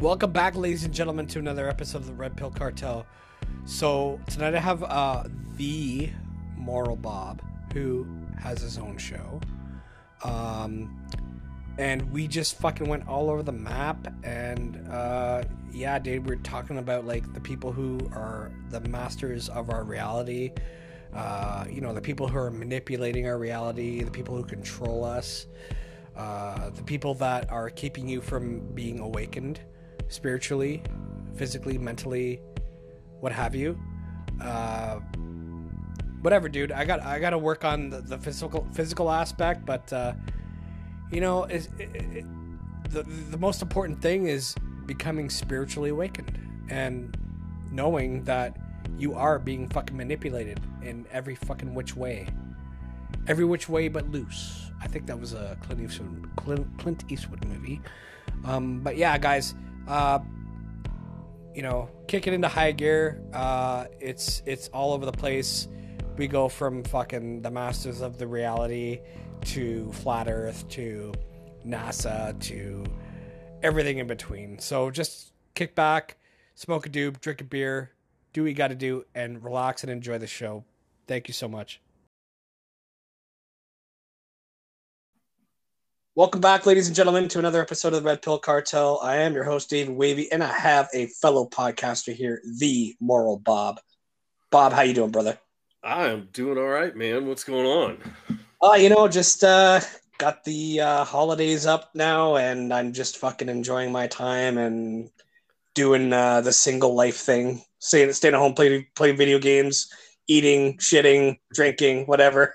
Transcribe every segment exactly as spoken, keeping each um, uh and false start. Welcome back, ladies and gentlemen, to another episode of the Red Pill Cartel. So tonight I have uh, the Moral Bob, who has his own show. Um, and we just fucking went all over the map. And uh, yeah, dude, we're talking about like the people who are the masters of our reality. Uh, you know, the people who are manipulating our reality, the people who control us, uh, the people that are keeping you from being awakened. Spiritually, physically, mentally, what have you. Uh, whatever, dude. I got I got to work on the, the physical physical aspect, but uh, you know, is it, it, the the most important thing is becoming spiritually awakened and knowing that you are being fucking manipulated in every fucking which way, every which way but loose. I think that was a Clint Eastwood Clint, Clint Eastwood movie. Um, but yeah, guys. Uh, you know, kick it into high gear. Uh, it's it's all over the place. We go from fucking the masters of the reality to Flat Earth to NASA to everything in between. So just kick back, smoke a doob, drink a beer, do what you got to do, and relax and enjoy the show. Thank you so much. Welcome back, ladies and gentlemen, to another episode of the Red Pill Cartel. I am your host, Dave Wavy, and I have a fellow podcaster here, the Moral Bob. Bob, how you doing, brother? I am doing all right, man. What's going on? Oh, uh, you know, just uh, got the uh, holidays up now, and I'm just fucking enjoying my time and doing uh, the single life thing. Staying, staying at home, playing play video games, eating, shitting, drinking, whatever.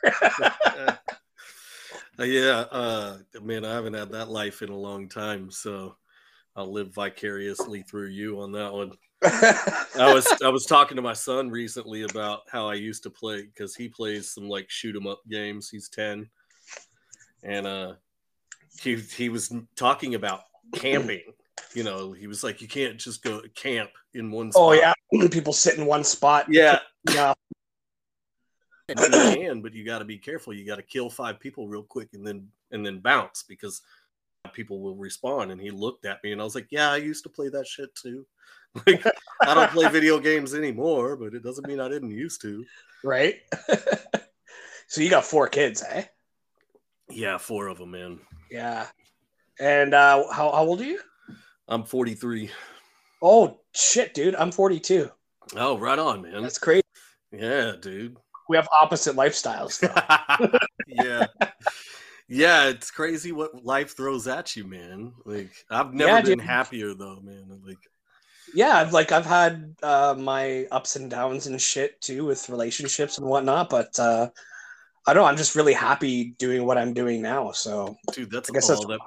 Yeah, uh, man, I haven't had that life in a long time, so I'll live vicariously through you on that one. I was I was talking to my son recently about how I used to play, because he plays some like shoot 'em up games. He's ten, and uh, he he was talking about camping. You know, he was like, you can't just go camp in one spot. Oh yeah, people sit in one spot. Yeah, yeah. You can, but you got to be careful. You got to kill five people real quick and then and then bounce, because people will respawn. And he looked at me and I was like, yeah, I used to play that shit too. Like, I don't play video games anymore, but it doesn't mean I didn't used to. Right. So you got four kids, eh? Yeah, four of them, man. Yeah. And uh, how, how old are you? I'm forty-three. Oh, shit, dude. I'm forty-two. Oh, right on, man. That's crazy. Yeah, dude. We have opposite lifestyles, though. yeah. Yeah, it's crazy what life throws at you, man. Like, I've never yeah, been dude. happier, though, man. Like, yeah, like, I've had uh, my ups and downs and shit, too, with relationships and whatnot. But uh, I don't know. I'm just really happy doing what I'm doing now. So, dude, that's, all, that's, all, that,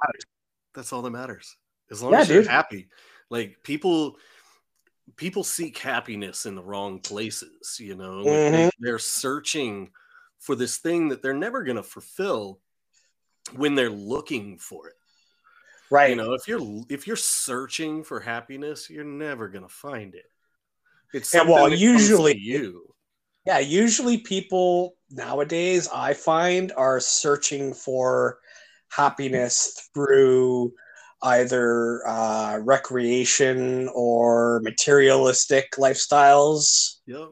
that's all that matters. As long yeah, as you're dude. happy. Like, people... People seek happiness in the wrong places, you know. Like mm-hmm. They're searching for this thing that they're never going to fulfill when they're looking for it, right? You know, if you're if you're searching for happiness, you're never going to find it. It's yeah, well, usually you, yeah, usually people nowadays I find are searching for happiness through either uh, recreation or materialistic lifestyles, yep.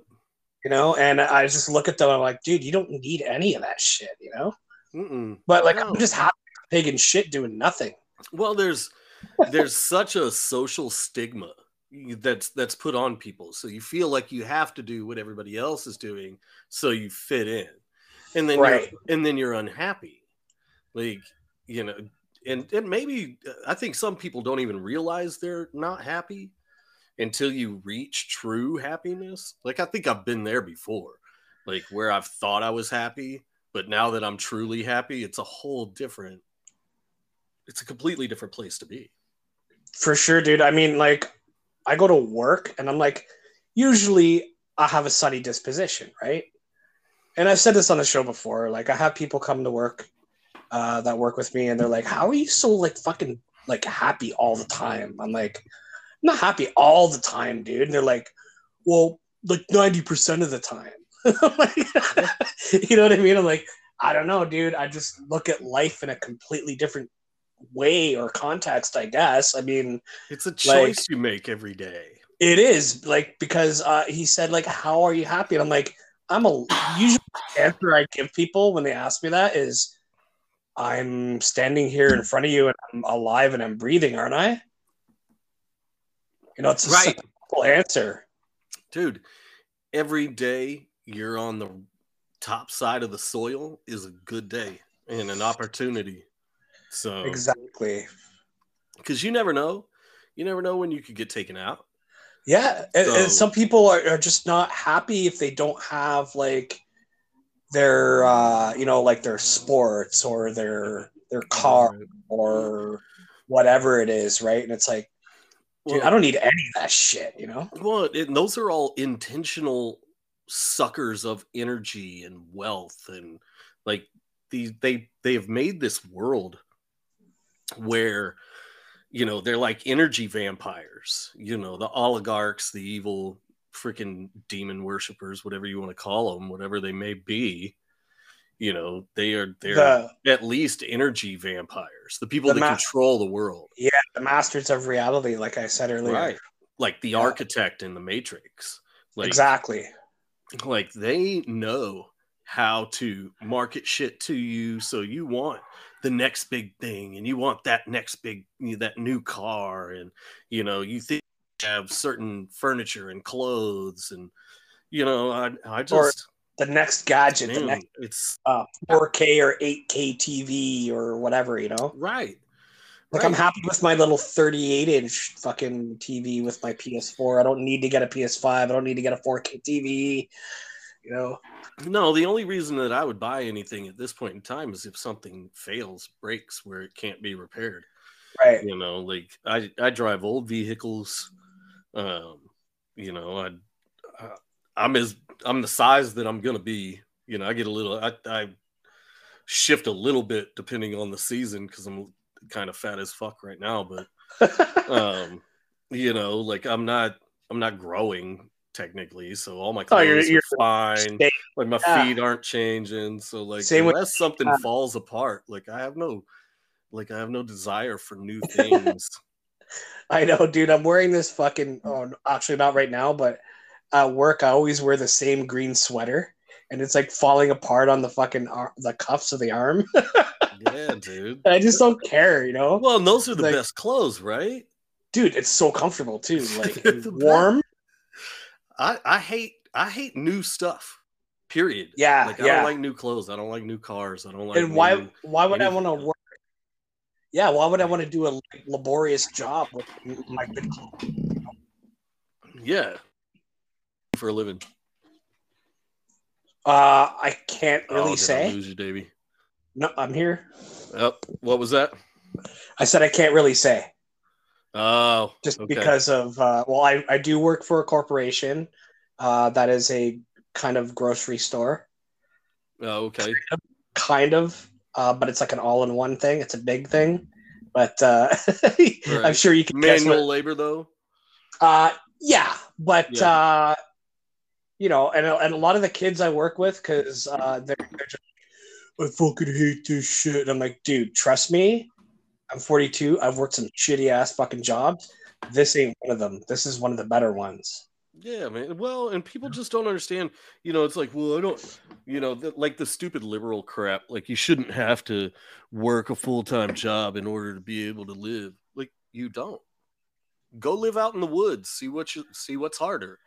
You know, and I just look at them and I'm like, dude, you don't need any of that shit, you know? Mm-mm. But like, no. I'm just happy taking shit, doing nothing. Well, there's there's such a social stigma that's that's put on people. So you feel like you have to do what everybody else is doing so you fit in. And then, right. you're, and then you're unhappy. Like, you know, And and maybe I think some people don't even realize they're not happy until you reach true happiness. Like, I think I've been there before, like where I've thought I was happy, but now that I'm truly happy, it's a whole different, it's a completely different place to be. For sure, dude. I mean, like, I go to work and I'm like, usually I have a sunny disposition, right? And I've said this on the show before, like I have people come to work Uh, that work with me and they're like, how are you so like fucking like happy all the time? I'm like, I'm not happy all the time, dude. And they're like, well, like ninety percent of the time. Like, you know what I mean? I'm like, I don't know, dude. I just look at life in a completely different way or context, I guess. I mean, it's a choice like, you make every day. It is, like, because uh, he said, like, how are you happy? And I'm like, I'm a usually the answer I give people when they ask me that is, I'm standing here in front of you and I'm alive and I'm breathing, aren't I? You know, it's a right. simple answer. Dude, every day you're on the top side of the soil is a good day and an opportunity. So exactly. Because you never know. You never know when you could get taken out. Yeah. So, and, and some people are, are just not happy if they don't have like their, uh, you know, like their sports or their, their car or whatever it is. Right. And it's like, dude, well, I don't need any of that shit, you know? Well, and those are all intentional suckers of energy and wealth. And like these, they, they have made this world where, you know, they're like energy vampires, you know, the oligarchs, the evil freaking demon worshipers, whatever you want to call them, whatever they may be, you know, they are, they're the, at least energy vampires, the people the that ma- control the world. Yeah. The masters of reality. Like I said earlier, right? Like the yeah. architect in the Matrix. Like, exactly. Like they know how to market shit to you, so you want the next big thing, and you want that next big, that new car, and you know you think you have certain furniture and clothes, and you know I, I just or the next gadget, man, the next it's uh, four K or eight K T V or whatever, you know, right? Like right. I'm happy with my little thirty-eight inch fucking T V with my P S four. I don't need to get a P S five. I don't need to get a four K T V. You know, no, the only reason that I would buy anything at this point in time is if something fails, breaks where it can't be repaired. Right. You know, like I, I drive old vehicles. Um, you know, I, I I'm as I'm the size that I'm going to be, you know, I get a little, I, I shift a little bit depending on the season, 'cause I'm kind of fat as fuck right now, but, um, you know, like I'm not, I'm not growing technically, so all my clothes oh, you're, you're are fine. Same. Like my yeah. feet aren't changing, so like same unless something yeah. falls apart, like I have no, like I have no desire for new things. I know, dude. I'm wearing this fucking. Oh, actually, not right now, but at work, I always wear the same green sweater, and it's like falling apart on the fucking ar- the cuffs of the arm. Yeah, dude. I just don't care, you know. Well, and those are the like, best clothes, right? Dude, it's so comfortable too. Like warm. Best. I, I hate I hate new stuff. Period. Yeah. Like I yeah. don't like new clothes. I don't like new cars. I don't like. And why new, why would anything. I want to work? Yeah. Why would I want to do a laborious job with my good clothes? Yeah. For a living. Uh, I can't really oh, say. I lose you, Davey? No, I'm here. Oh, what was that? I said I can't really say. Oh, just okay. because of uh, well, I, I do work for a corporation uh, that is a kind of grocery store. Oh, okay. Kind of, kind of uh, but it's like an all-in-one thing. It's a big thing, but uh, right. I'm sure you can guess manual what, labor though. Uh, yeah, but yeah. Uh, you know, and and a lot of the kids I work with because uh, they're, they're just, I fucking hate this shit. And I'm like, dude, trust me. I'm forty-two. I've worked some shitty ass fucking jobs. This ain't one of them. This is one of the better ones. Yeah, man. Well, and people just don't understand. You know, it's like, well, I don't, you know, the, like the stupid liberal crap. Like, you shouldn't have to work a full-time job in order to be able to live. Like, you don't. Go live out in the woods. See what you see. What's harder.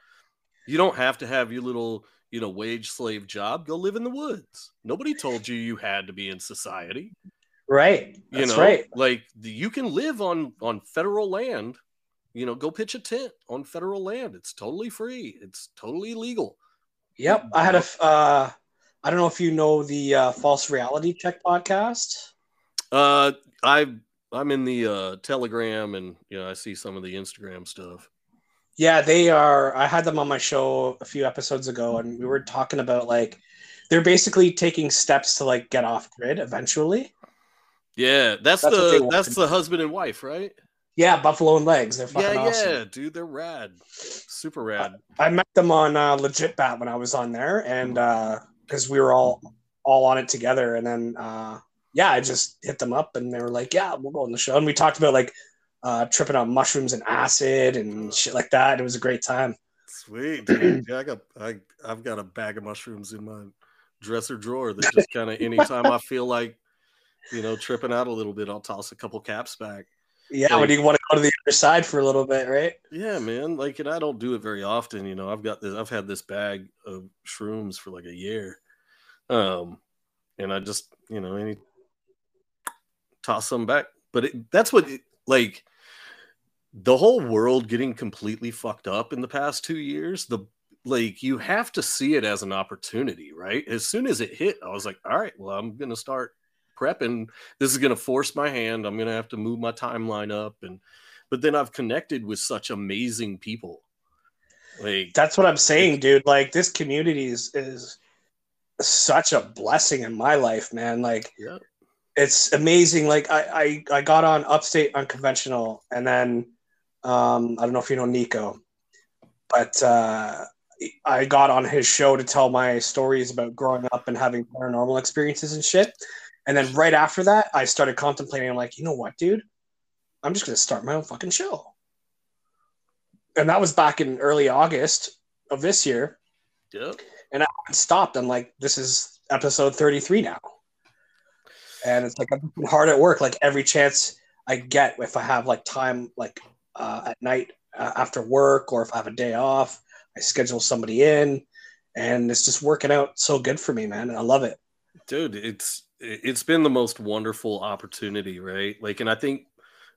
You don't have to have your little, you know, wage slave job. Go live in the woods. Nobody told you you had to be in society. Right. That's you know, right. Like you can live on, on federal land, you know, go pitch a tent on federal land. It's totally free. It's totally legal. Yep. I had a, uh, I don't know if you know the uh, False Reality Tech podcast. Uh, I, I'm in the uh, Telegram and, you know, I see some of the Instagram stuff. Yeah, they are. I had them on my show a few episodes ago and we were talking about like, they're basically taking steps to like get off grid eventually. Yeah, that's, that's the that's the husband and wife, right? Yeah, Buffalo and Legs. They're fucking yeah, awesome. Yeah, dude, they're rad. Super rad. I, I met them on uh, Legit Bat when I was on there, and because uh, we were all all on it together, and then uh, yeah, I just hit them up and they were like, yeah, we'll go on the show. And we talked about like uh, tripping on mushrooms and acid and shit like that. It was a great time. Sweet, dude. Yeah, I got, I, I've got a bag of mushrooms in my dresser drawer that just kind of anytime I feel like, you know, tripping out a little bit, I'll toss a couple caps back. Yeah, like, when you want to go to the other side for a little bit, right? Yeah, man. Like, and I don't do it very often. You know, I've got this, I've had this bag of shrooms for like a year. Um, and I just, you know, any toss them back. But it, that's what, it, like, the whole world getting completely fucked up in the past two years, the like, you have to see it as an opportunity, right? As soon as it hit, I was like, all right, well, I'm going to start prepping. This is going to force my hand. I'm going to have to move my timeline up. And, but then I've connected with such amazing people. Like, that's what I'm saying, dude. Like, this community is, is such a blessing in my life, man. Like, yeah. It's amazing. Like, I, I, I got on Upstate Unconventional, and then, um, I don't know if you know Nico, but, uh, I got on his show to tell my stories about growing up and having paranormal experiences and shit. And then right after that, I started contemplating. I'm like, you know what, dude? I'm just going to start my own fucking show. And that was back in early August of this year. Yep. And I stopped. I'm like, this is episode thirty-three now. And it's like, I'm hard at work. Like every chance I get, if I have like time, like uh, at night uh, after work, or if I have a day off, I schedule somebody in, and it's just working out so good for me, man. And I love it. Dude, it's, it's been the most wonderful opportunity, right? Like, and I think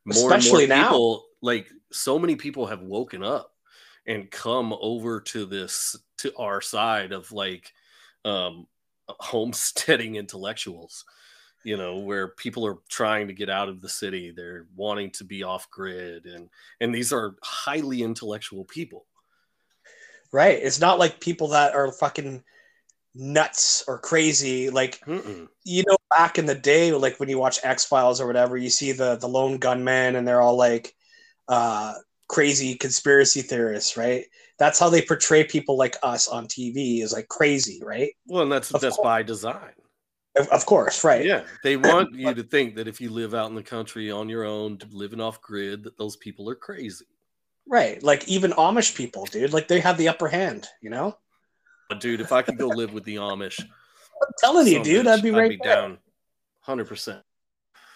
more especially and more people, now, like so many people have woken up and come over to this, to our side of like um, homesteading intellectuals, you know, where people are trying to get out of the city. They're wanting to be off grid. And, and these are highly intellectual people. Right. It's not like people that are fucking nuts or crazy. Like, mm-mm. You know, back in the day, like when you watch X-Files or whatever, you see the, the lone gunman and they're all like uh, crazy conspiracy theorists. Right. That's how they portray people like us on T V, is like crazy. Right. Well, and that's, of that's course. By design. Of, of course. Right. Yeah. They want you to think that if you live out in the country on your own, living off grid, that those people are crazy. Right. Like even Amish people, dude, like they have the upper hand, you know? Dude, if I could go live with the Amish. I'm telling you, dude, I'd be right I'd be down. one hundred percent.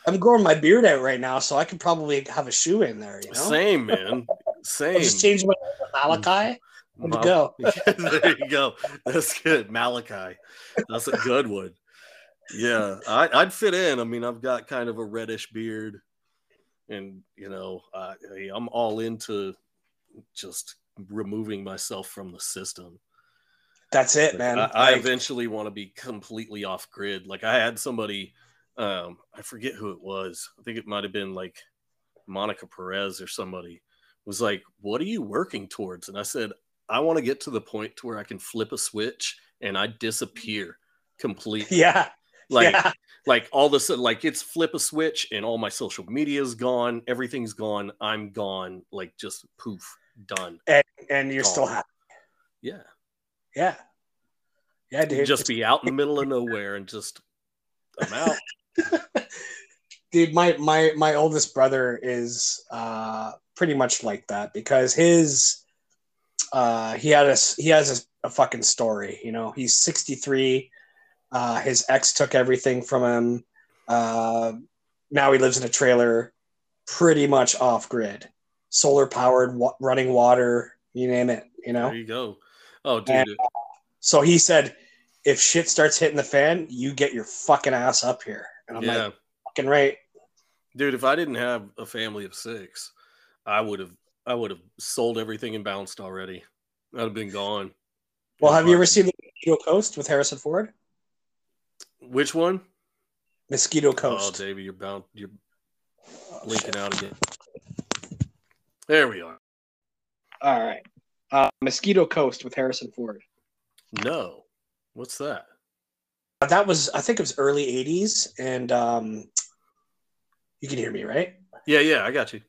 I'm growing my beard out right now, so I could probably have a shoe in there, you know? Same, man. Same. I'll just change my name to Malachi. Good Mal- to go. There you go. That's good. Malachi. That's a good one. Yeah. I, I'd fit in. I mean, I've got kind of a reddish beard. And, you know, I, I'm all into just removing myself from the system. That's it, man. I, like, I eventually want to be completely off grid. Like I had somebody, um, I forget who it was. I think it might've been like Monica Perez or somebody was like, what are you working towards? And I said, I want to get to the point to where I can flip a switch and I disappear completely. Yeah. Like, yeah. Like all of a sudden, like it's flip a switch and all my social media is gone. Everything's gone. I'm gone. Like just poof, done. And, and you're gone. Still happy. Yeah. Yeah. Yeah, dude. Just be out in the middle of nowhere and just, I'm out. Dude, my, my, my oldest brother is uh, pretty much like that because his, uh, he had a, he has a, a fucking story, you know, he's sixty-three. Uh, his ex took everything from him. Uh, now he lives in a trailer, pretty much off grid, solar powered, wa- running water, you name it. You know. There you go. Oh, dude. And, uh, so he said, "If shit starts hitting the fan, you get your fucking ass up here." And I'm yeah. like, "Fucking right, dude." If I didn't have a family of six, I would have, I would have sold everything and bounced already. I'd have been gone. Well, have you ever seen the Mosquito Coast with Harrison Ford? Which one? Mosquito Coast. Oh, Davey, you're bound. You're blinking out again. There we are. All right. Uh, Mosquito Coast with Harrison Ford. No. What's that? That was, I think it was early eighties. And um, you can hear me, right? Yeah, yeah. I got you.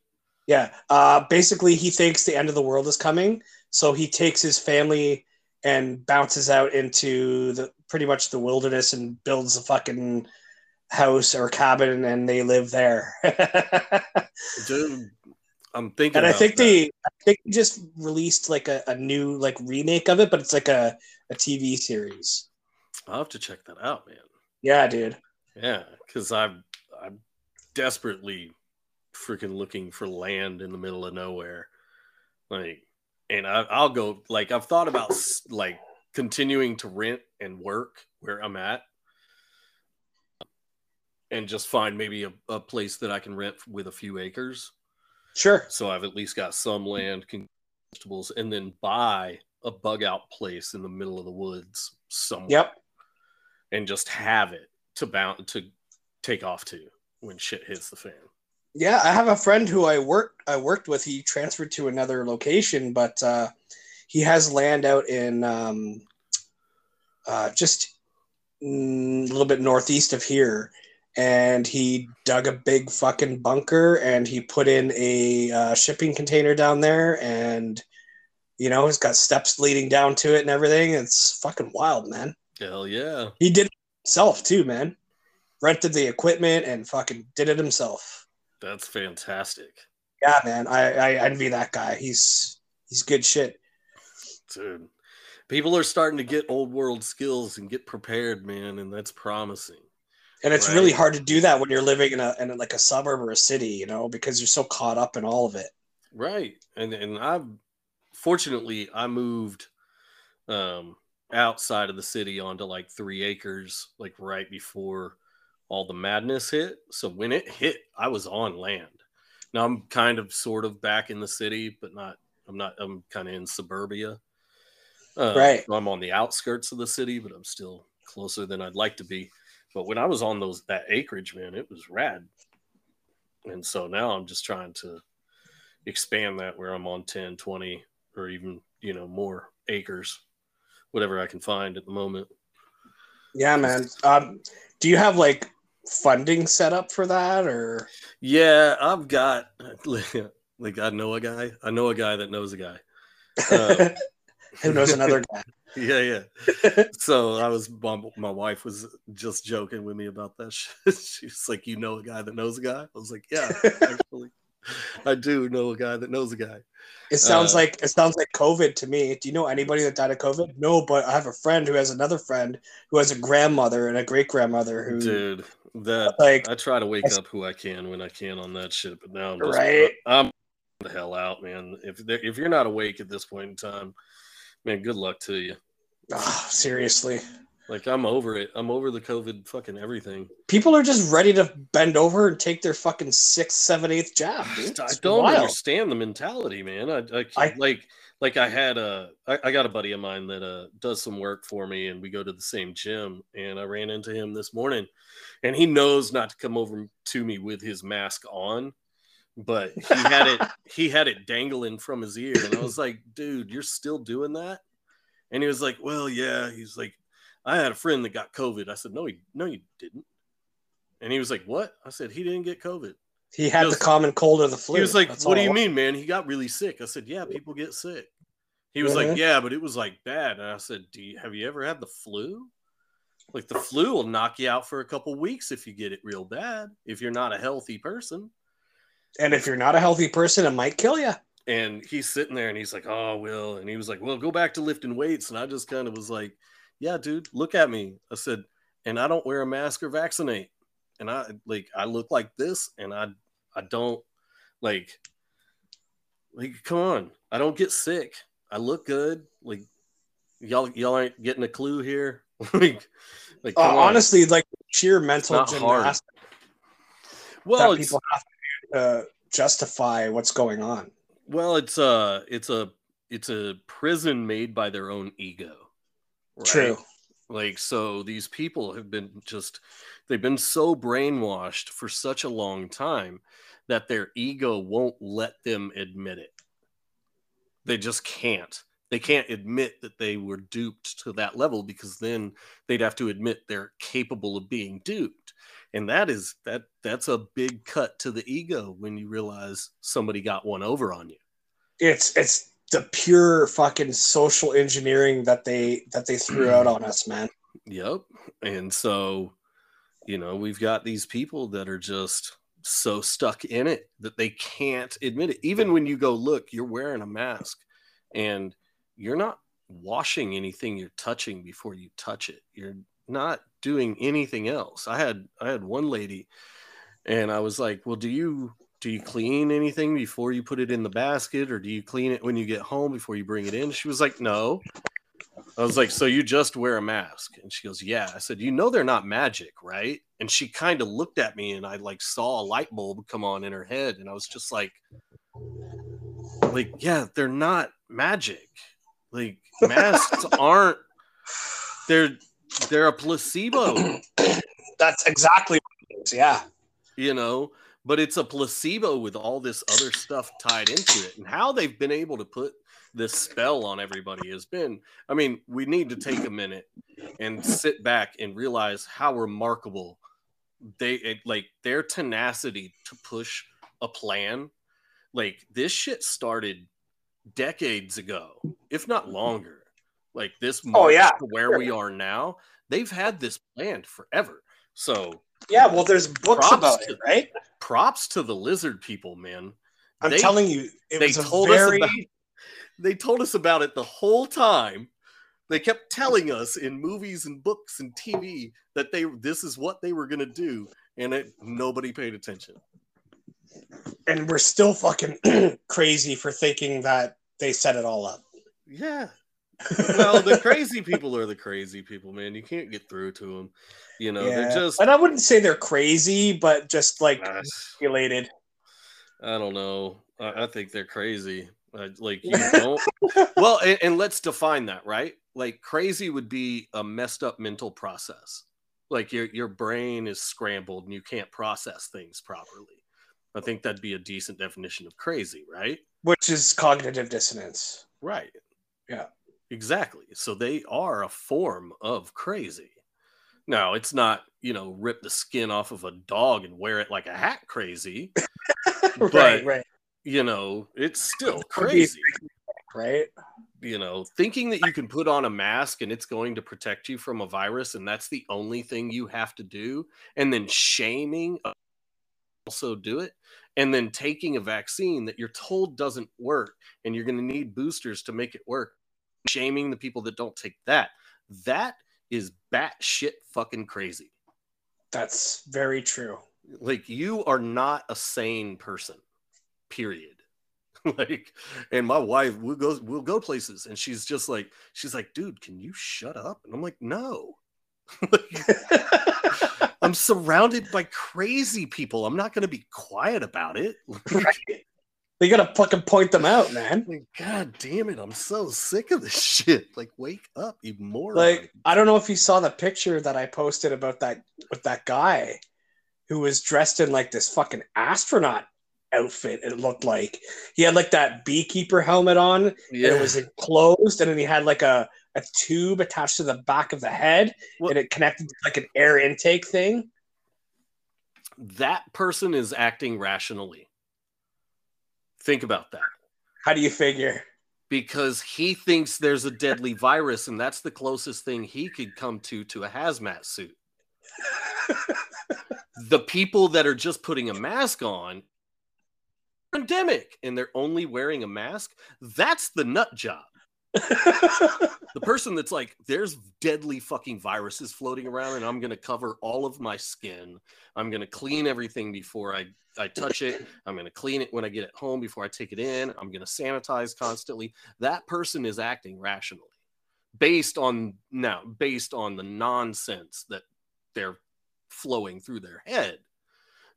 Yeah. Uh, basically, he thinks the end of the world is coming. So he takes his family and bounces out into the pretty much the wilderness and builds a fucking house or cabin and they live there. Dude, I'm thinking. And I think that. they, I think they just released like a, a new like remake of it, but it's like a, a T V series. I'll have to check that out, man. Yeah, dude. Yeah, because I'm I'm desperately freaking looking for land in the middle of nowhere, like, and I, I'll go like I've thought about like continuing to rent and work where I'm at. And just find maybe a, a place that I can rent with a few acres. Sure. So I've at least got some land, vegetables, and then buy a bug out place in the middle of the woods somewhere. Yep. And just have it to bound to take off to when shit hits the fan. Yeah, I have a friend who I worked I worked with. He transferred to another location, but uh, he has land out in um, uh, just mm, a little bit northeast of here. And he dug a big fucking bunker and he put in a uh, shipping container down there. And, you know, it's got steps leading down to it and everything. It's fucking wild, man. Hell yeah. He did it himself too, man. Rented the equipment and fucking did it himself. That's fantastic. Yeah, man. I, I envy that guy. He's he's good shit. Dude, people are starting to get old world skills and get prepared, man. And that's promising. And it's right. really hard to do that when you're living in a in like a suburb or a city, you know, because you're so caught up in all of it. Right. And and I fortunately I moved um, outside of the city onto like three acres, like right before all the madness hit. So when it hit, I was on land. Now I'm kind of sort of back in the city, but not. I'm not. I'm kind of in suburbia. Uh, right. So I'm on the outskirts of the city, but I'm still closer than I'd like to be. But when I was on those that acreage, man, it was rad. And so now I'm just trying to expand that where I'm on ten, twenty, or even, you know, more acres, whatever I can find at the moment. Yeah, man. Um, do you have, like, funding set up for that? Or Yeah, I've got, like, I know a guy. I know a guy that knows a guy. Um, Who knows another guy. Yeah, yeah. So I was, my, my wife was just joking with me about that shit. She's like, "You know a guy that knows a guy?" I was like, "Yeah, actually, I do know a guy that knows a guy." It sounds uh, like it sounds like COVID to me. Do you know anybody that died of COVID? No, but I have a friend who has another friend who has a grandmother and a great grandmother who. Dude, that like I try to wake I, up who I can when I can on that shit, but now I'm just, right. I'm the hell out, man. If if you're not awake at this point in time. Man, good luck to you. Oh, seriously. Like, I'm over it. I'm over the COVID fucking everything. People are just ready to bend over and take their fucking sixth, seventh, eighth jab, dude. I don't wild. understand the mentality, man. I, I, I like, like I had a, I, I got a buddy of mine that uh, does some work for me, and we go to the same gym, and I ran into him this morning, and he knows not to come over to me with his mask on. But he had it he had it dangling from his ear, and I was like, "Dude, you're still doing that?" And he was like, "Well, yeah." He's like, "I had a friend that got COVID." I said, "No, he no, you didn't." And he was like, "What?" I said, "He didn't get COVID. He had he was, the common cold or the flu." He was like, That's "What do you mean, man? He got really sick." I said, "Yeah, people get sick." He was mm-hmm. like, "Yeah, but it was like bad." And I said, "Do you have you ever had the flu? Like the flu will knock you out for a couple weeks if you get it real bad, if you're not a healthy person." And if you're not a healthy person, it might kill you. And he's sitting there and he's like, "Oh, Will." And he was like, "Well, go back to lifting weights." And I just kind of was like, "Yeah, dude, look at me." I said, "And I don't wear a mask or vaccinate. And I like, I look like this and I, I don't like, like, come on. I don't get sick. I look good. Like y'all, y'all ain't getting a clue here." like, like uh, honestly, like sheer mental gymnastics. Well, people have to Uh, justify what's going on. Well, it's a it's a it's a prison made by their own ego. Right? True. Like so, these people have been just they've been so brainwashed for such a long time that their ego won't let them admit it. They just can't. They can't admit that they were duped to that level because then they'd have to admit they're capable of being duped. And that is that that's a big cut to the ego when you realize somebody got one over on you. It's it's the pure fucking social engineering that they that they threw out on us, man. Yep. And so You know, we've got these people that are just so stuck in it that they can't admit it. Even when you go, look, you're wearing a mask and you're not washing anything you're touching before you touch it. You're not doing anything else. I had I had one lady and I was like, well, do you do you clean anything before you put it in the basket, or do you clean it when you get home before you bring it in? She was like, no. I was like, so you just wear a mask? And she goes, yeah. I said, you know, they're not magic, right? And she kind of looked at me and I like saw a light bulb come on in her head. And I was just like, like, yeah, they're not magic. Like, masks aren't, they're, they're a placebo. That's exactly what it is. Yeah. You know, but it's a placebo with all this other stuff tied into it, and how they've been able to put this spell on everybody has been, I mean, we need to take a minute and sit back and realize how remarkable they it, like their tenacity to push a plan. Like, this shit started decades ago, if not longer. Like this, oh, yeah, to where sure. we are now, they've had this planned forever. So yeah, well, there's books about to, it, right? Props to the lizard people, man. I'm they, telling you, it they was a told very... us about, they told us about it the whole time. They kept telling us in movies and books and T V that they this is what they were going to do, and it, nobody paid attention. And we're still fucking crazy for thinking that they set it all up. Yeah. Well, the crazy people are the crazy people, man. You can't get through to them. You know, yeah. they're just... And I wouldn't say they're crazy, but just, like, uh, manipulated. I don't know. I, I think they're crazy. Uh, like, you don't... Well, and, and let's define that, right? Like, crazy would be a messed up mental process. Like, your your brain is scrambled and you can't process things properly. I think that'd be a decent definition of crazy, right? Which is cognitive dissonance. Right. Yeah. Exactly. So they are a form of crazy. Now, it's not, you know, rip the skin off of a dog and wear it like a hat crazy. But, right, right. You know, it's still crazy. Right. You know, thinking that you can put on a mask and it's going to protect you from a virus, and that's the only thing you have to do. And then shaming also do it. And then taking a vaccine that you're told doesn't work and you're going to need boosters to make it work. Shaming the people that don't take that. That is batshit fucking crazy. That's very true. Like, you are not a sane person, period. Like, and my wife, we'll go, we'll go places, and she's just like, she's like, dude, can you shut up? And I'm like, no. Like, I'm surrounded by crazy people. I'm not going to be quiet about it. Right. You gotta fucking point them out, man. Like, God damn it, I'm so sick of this shit. Like, wake up, you moron. Like, I don't know if you saw the picture that I posted about that with that guy who was dressed in like this fucking astronaut outfit. It looked like he had like that beekeeper helmet on, yeah. and it was enclosed, and then he had like a, a tube attached to the back of the head, well, and it connected to like an air intake thing. That person is acting rationally. Think about that. How do you figure? Because he thinks there's a deadly virus, and that's the closest thing he could come to to a hazmat suit. The people that are just putting a mask on, pandemic, and they're only wearing a mask, that's the nut job. The person that's like, there's deadly fucking viruses floating around, and I'm going to cover all of my skin. I'm going to clean everything before I, I touch it. I'm going to clean it when I get it home before I take it in. I'm going to sanitize constantly. That person is acting rationally based on now, based on the nonsense that they're flowing through their head.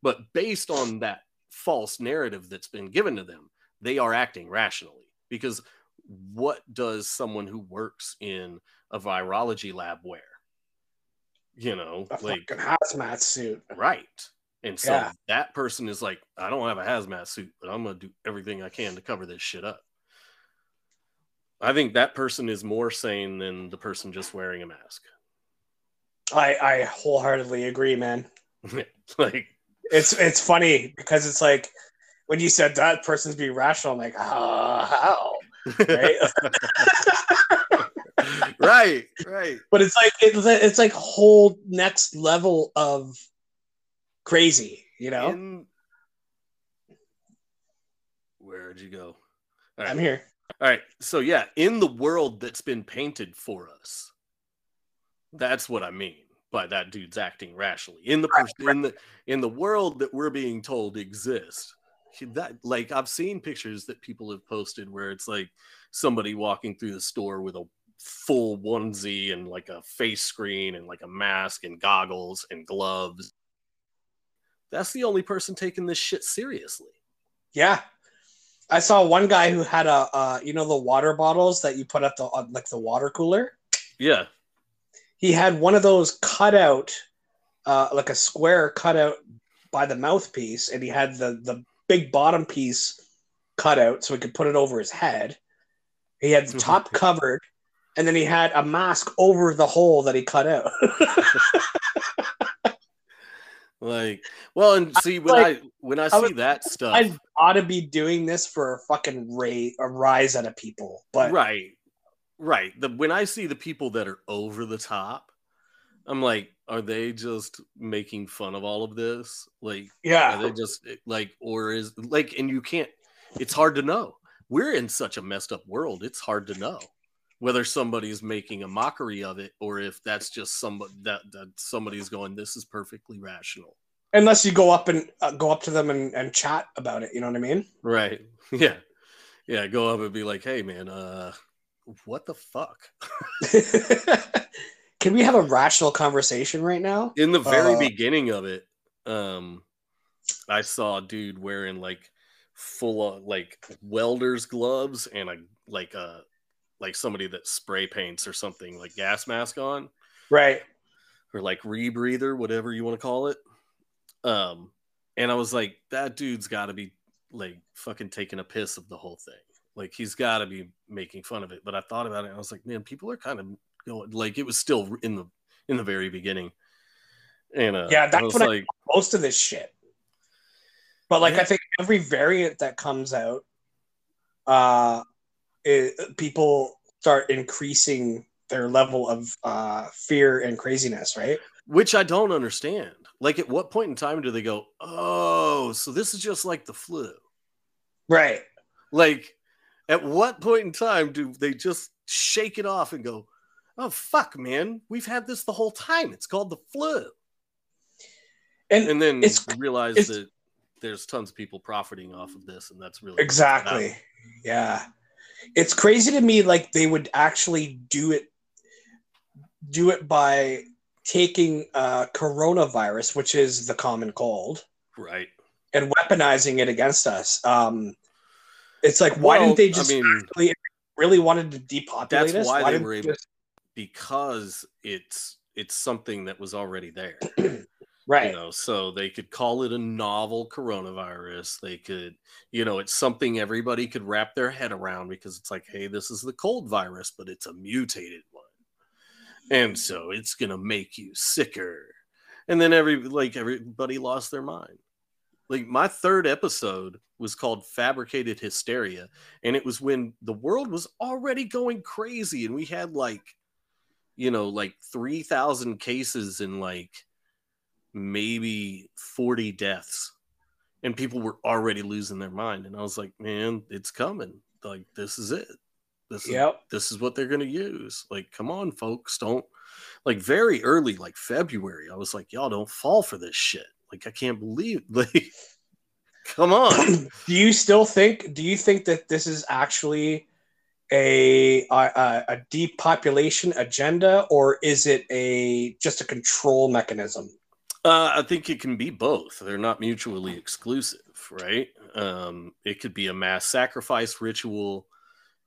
But based on that false narrative that's been given to them, they are acting rationally. Because what does someone who works in a virology lab wear? You know, a like a hazmat suit, right? And so yeah. that person is like, I don't have a hazmat suit, but I'm going to do everything I can to cover this shit up. I think that person is more sane than the person just wearing a mask. I I wholeheartedly agree, man. Like, it's it's funny because it's like when you said that person's be rational, I'm like, ah, oh, how? Right? Right, right. But it's like it's, it's like whole next level of crazy, you know. In... Where'd you go? All right. I'm here. All right. So yeah, in the world that's been painted for us, that's what I mean by that dude's acting rationally. In the right, in right. the in the world that we're being told exists. That, like, I've seen pictures that people have posted where it's like somebody walking through the store with a full onesie and like a face screen and like a mask and goggles and gloves. That's the only person taking this shit seriously. Yeah, I saw one guy who had a uh, you know the water bottles that you put up the uh, like the water cooler. Yeah, he had one of those cut out, uh, like a square cut out by the mouthpiece, and he had the the big bottom piece cut out so he could put it over his head. He had the top covered, and then he had a mask over the hole that he cut out. Like, well, and see, when like, I when I see I was, that stuff, I ought to be doing this for a fucking ray a rise out of people. But right, right. The, when I see the people that are over the top, I'm like, are they just making fun of all of this? Like, yeah, are they just like, or is like, and you can't, it's hard to know. We're in such a messed up world. It's hard to know whether somebody's making a mockery of it or if that's just somebody that, that somebody's going, this is perfectly rational. Unless you go up and uh, go up to them and, and chat about it. You know what I mean? Right. Yeah. Yeah. Go up and be like, hey man, uh, what the fuck? Can we have a rational conversation right now? In the very uh, beginning of it, um, I saw a dude wearing like full of like welder's gloves and a like a like somebody that spray paints or something, like gas mask on, right? Or like rebreather, whatever you want to call it. Um, and I was like, that dude's got to be like fucking taking a piss of the whole thing. Like he's got to be making fun of it. But I thought about it, and I was like, man, people are kind of. Like it was still in the in the very beginning, and uh, yeah, that's what like, I think most of this shit. But like, yeah. I think every variant that comes out, uh, it, people start increasing their level of uh, fear and craziness, right? Which I don't understand. Like, at what point in time do they go, "Oh, so this is just like the flu," right? Like, at what point in time do they just shake it off and go? Oh, fuck, man. We've had this the whole time. It's called the flu. And, and then it's, realize it's, that there's tons of people profiting off of this, and that's really... Exactly. Yeah. It's crazy to me, like, they would actually do it do it by taking uh, coronavirus, which is the common cold. Right. And weaponizing it against us. Um, it's like, why well, didn't they just I mean, actually really wanted to depopulate that's us? Why, why they were able... Just- Because it's it's something that was already there. Right. You know, so they could call it a novel coronavirus. They could, you know, it's something everybody could wrap their head around because it's like, hey, this is the cold virus, but it's a mutated one. And so it's going to make you sicker. And then every like everybody lost their mind. Like my third episode was called Fabricated Hysteria. And it was when the world was already going crazy and we had like, you know, like three thousand cases and like maybe forty deaths, and people were already losing their mind. And I was like, man, it's coming. Like, this is it. This, yep. is, this is what they're going to use. Like, come on, folks. Don't like very early, like February. I was like, y'all don't fall for this shit. Like, I can't believe, like, come on. Do you still think, do you think that this is actually A, a a depopulation agenda, or is it a just a control mechanism? Uh, I think it can be both. They're not mutually exclusive, right? Um, it could be a mass sacrifice ritual.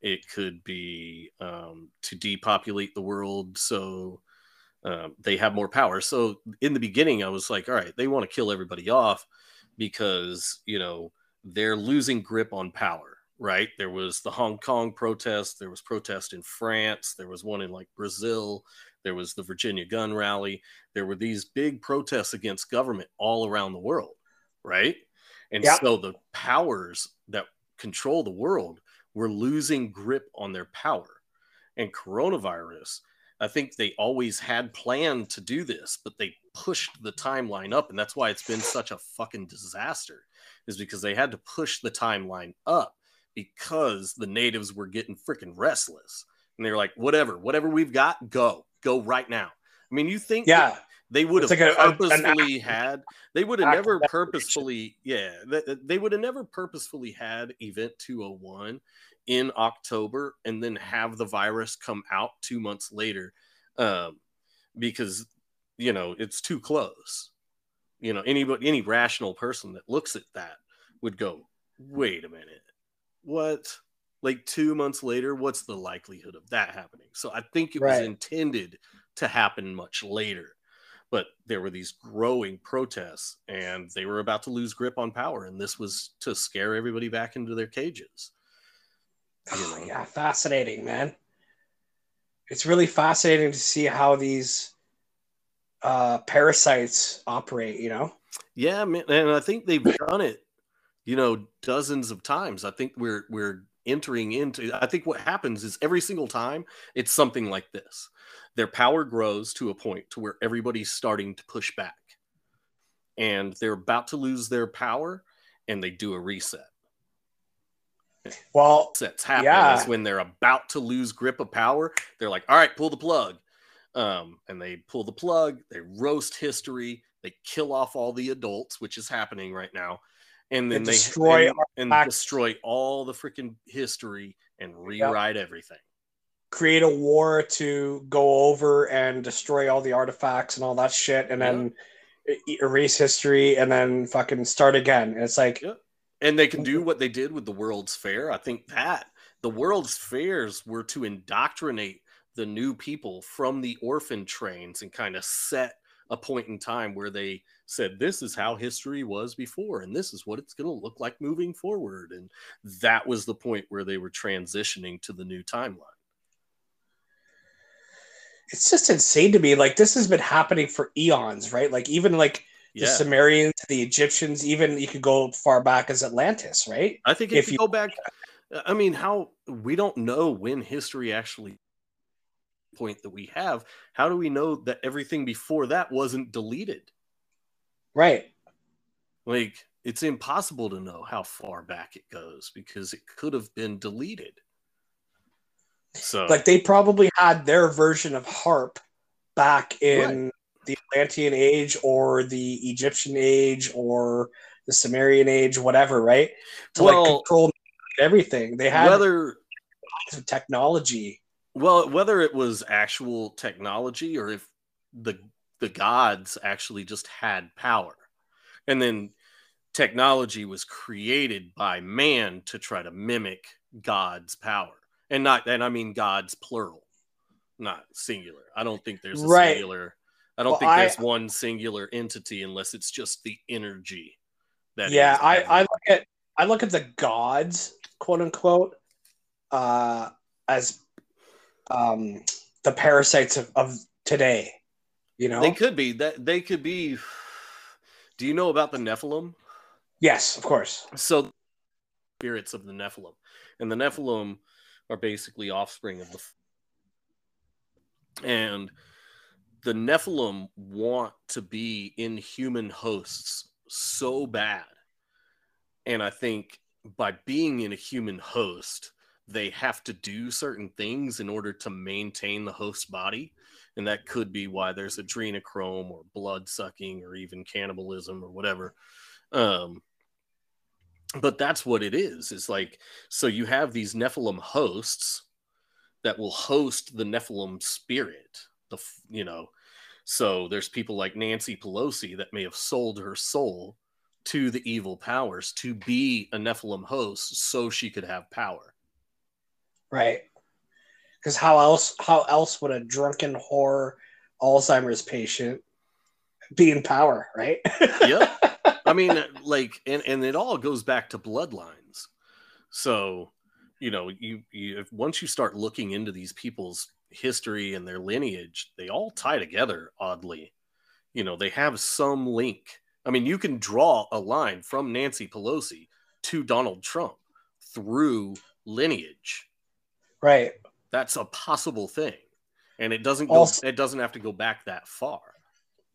It could be um, to depopulate the world so um, they have more power. So in the beginning, I was like, all right, they want to kill everybody off because, you know, they're losing grip on power. Right. There was the Hong Kong protest. There was protest in France. There was one in like Brazil. There was the Virginia gun rally. There were these big protests against government all around the world. Right. And yep. so the powers that control the world were losing grip on their power. and coronavirus. I think they always had planned to do this, but they pushed the timeline up. And that's why it's been such a fucking disaster, is because they had to push the timeline up because the natives were getting freaking restless. And they were like, whatever, whatever we've got, go, go right now. I mean, you think yeah. they would have like purposefully a, an, had, they would have never purposefully, yeah, they, they would have never purposefully had Event two oh one in October and then have the virus come out two months later um, because, you know, it's too close. You know, anybody, any rational person that looks at that would go, wait a minute, what? Like two months later, what's the likelihood of that happening? So I think it right. was intended to happen much later. But there were these growing protests and they were about to lose grip on power. And this was to scare everybody back into their cages. Oh, yeah, fascinating, man. It's really fascinating to see how these uh, parasites operate, you know? Yeah, man, and I think they've done it, you know, dozens of times. I think we're we're entering into, I think what happens is every single time it's something like this. Their power grows to a point to where everybody's starting to push back. And they're about to lose their power and they do a reset. Well, that's happening yeah. is when they're about to lose grip of power. They're like, all right, pull the plug. Um, and they pull the plug. They roast history. They kill off all the adults, which is happening right now. And then and they destroy and, and destroy all the freaking history and rewrite yep. everything. Create a war to go over and destroy all the artifacts and all that shit. And yep. then erase history and then fucking start again. And it's like... Yep. And they can do what they did with the World's Fair. I think that the World's Fairs were to indoctrinate the new people from the orphan trains and kind of set a point in time where they said, this is how history was before, and this is what it's going to look like moving forward. And that was the point where they were transitioning to the new timeline. It's just insane to me. Like, this has been happening for eons, right? Like, even like, the yeah. Sumerians, the Egyptians, even you could go far back as Atlantis, right? I think if, if you go back, I mean, how we don't know when history actually point that we have. How do we know that everything before that wasn't deleted? Right. Like, it's impossible to know how far back it goes because it could have been deleted. So, like, they probably had their version of HAARP back in. Right. The Atlantean age or the Egyptian age or the Sumerian age, whatever, right? To well, like control everything. They had whether technology. Well, whether it was actual technology or if the the gods actually just had power. And then technology was created by man to try to mimic God's power. And not and I mean God's plural, not singular. I don't think there's a right. singular. I don't well, think there's I, one singular entity unless it's just the energy. That yeah, is I, I look at I look at the gods, quote unquote, uh, as um, the parasites of, of today. You know, they could be that they could be. Do you know about the Nephilim? Yes, of course. So, spirits of the Nephilim, and the Nephilim are basically offspring of the and. The Nephilim want to be in human hosts so bad. And I think by being in a human host, they have to do certain things in order to maintain the host body. And that could be why there's adrenochrome or blood sucking or even cannibalism or whatever. Um, but that's what it is. It's like, so you have these Nephilim hosts that will host the Nephilim spirit. The, you know, so there's people like Nancy Pelosi that may have sold her soul to the evil powers to be a Nephilim host so she could have power. Right. Because how else, how else would a drunken whore Alzheimer's patient be in power, right? Yep. I mean, like, and, and it all goes back to bloodlines. So, you know, you, you if once you start looking into these people's history and their lineage, they all tie together oddly. You know, they have some link. I mean, you can draw a line from Nancy Pelosi to Donald Trump through lineage. Right. that's a possible thing. And it doesn't go, also, it doesn't have to go back that far.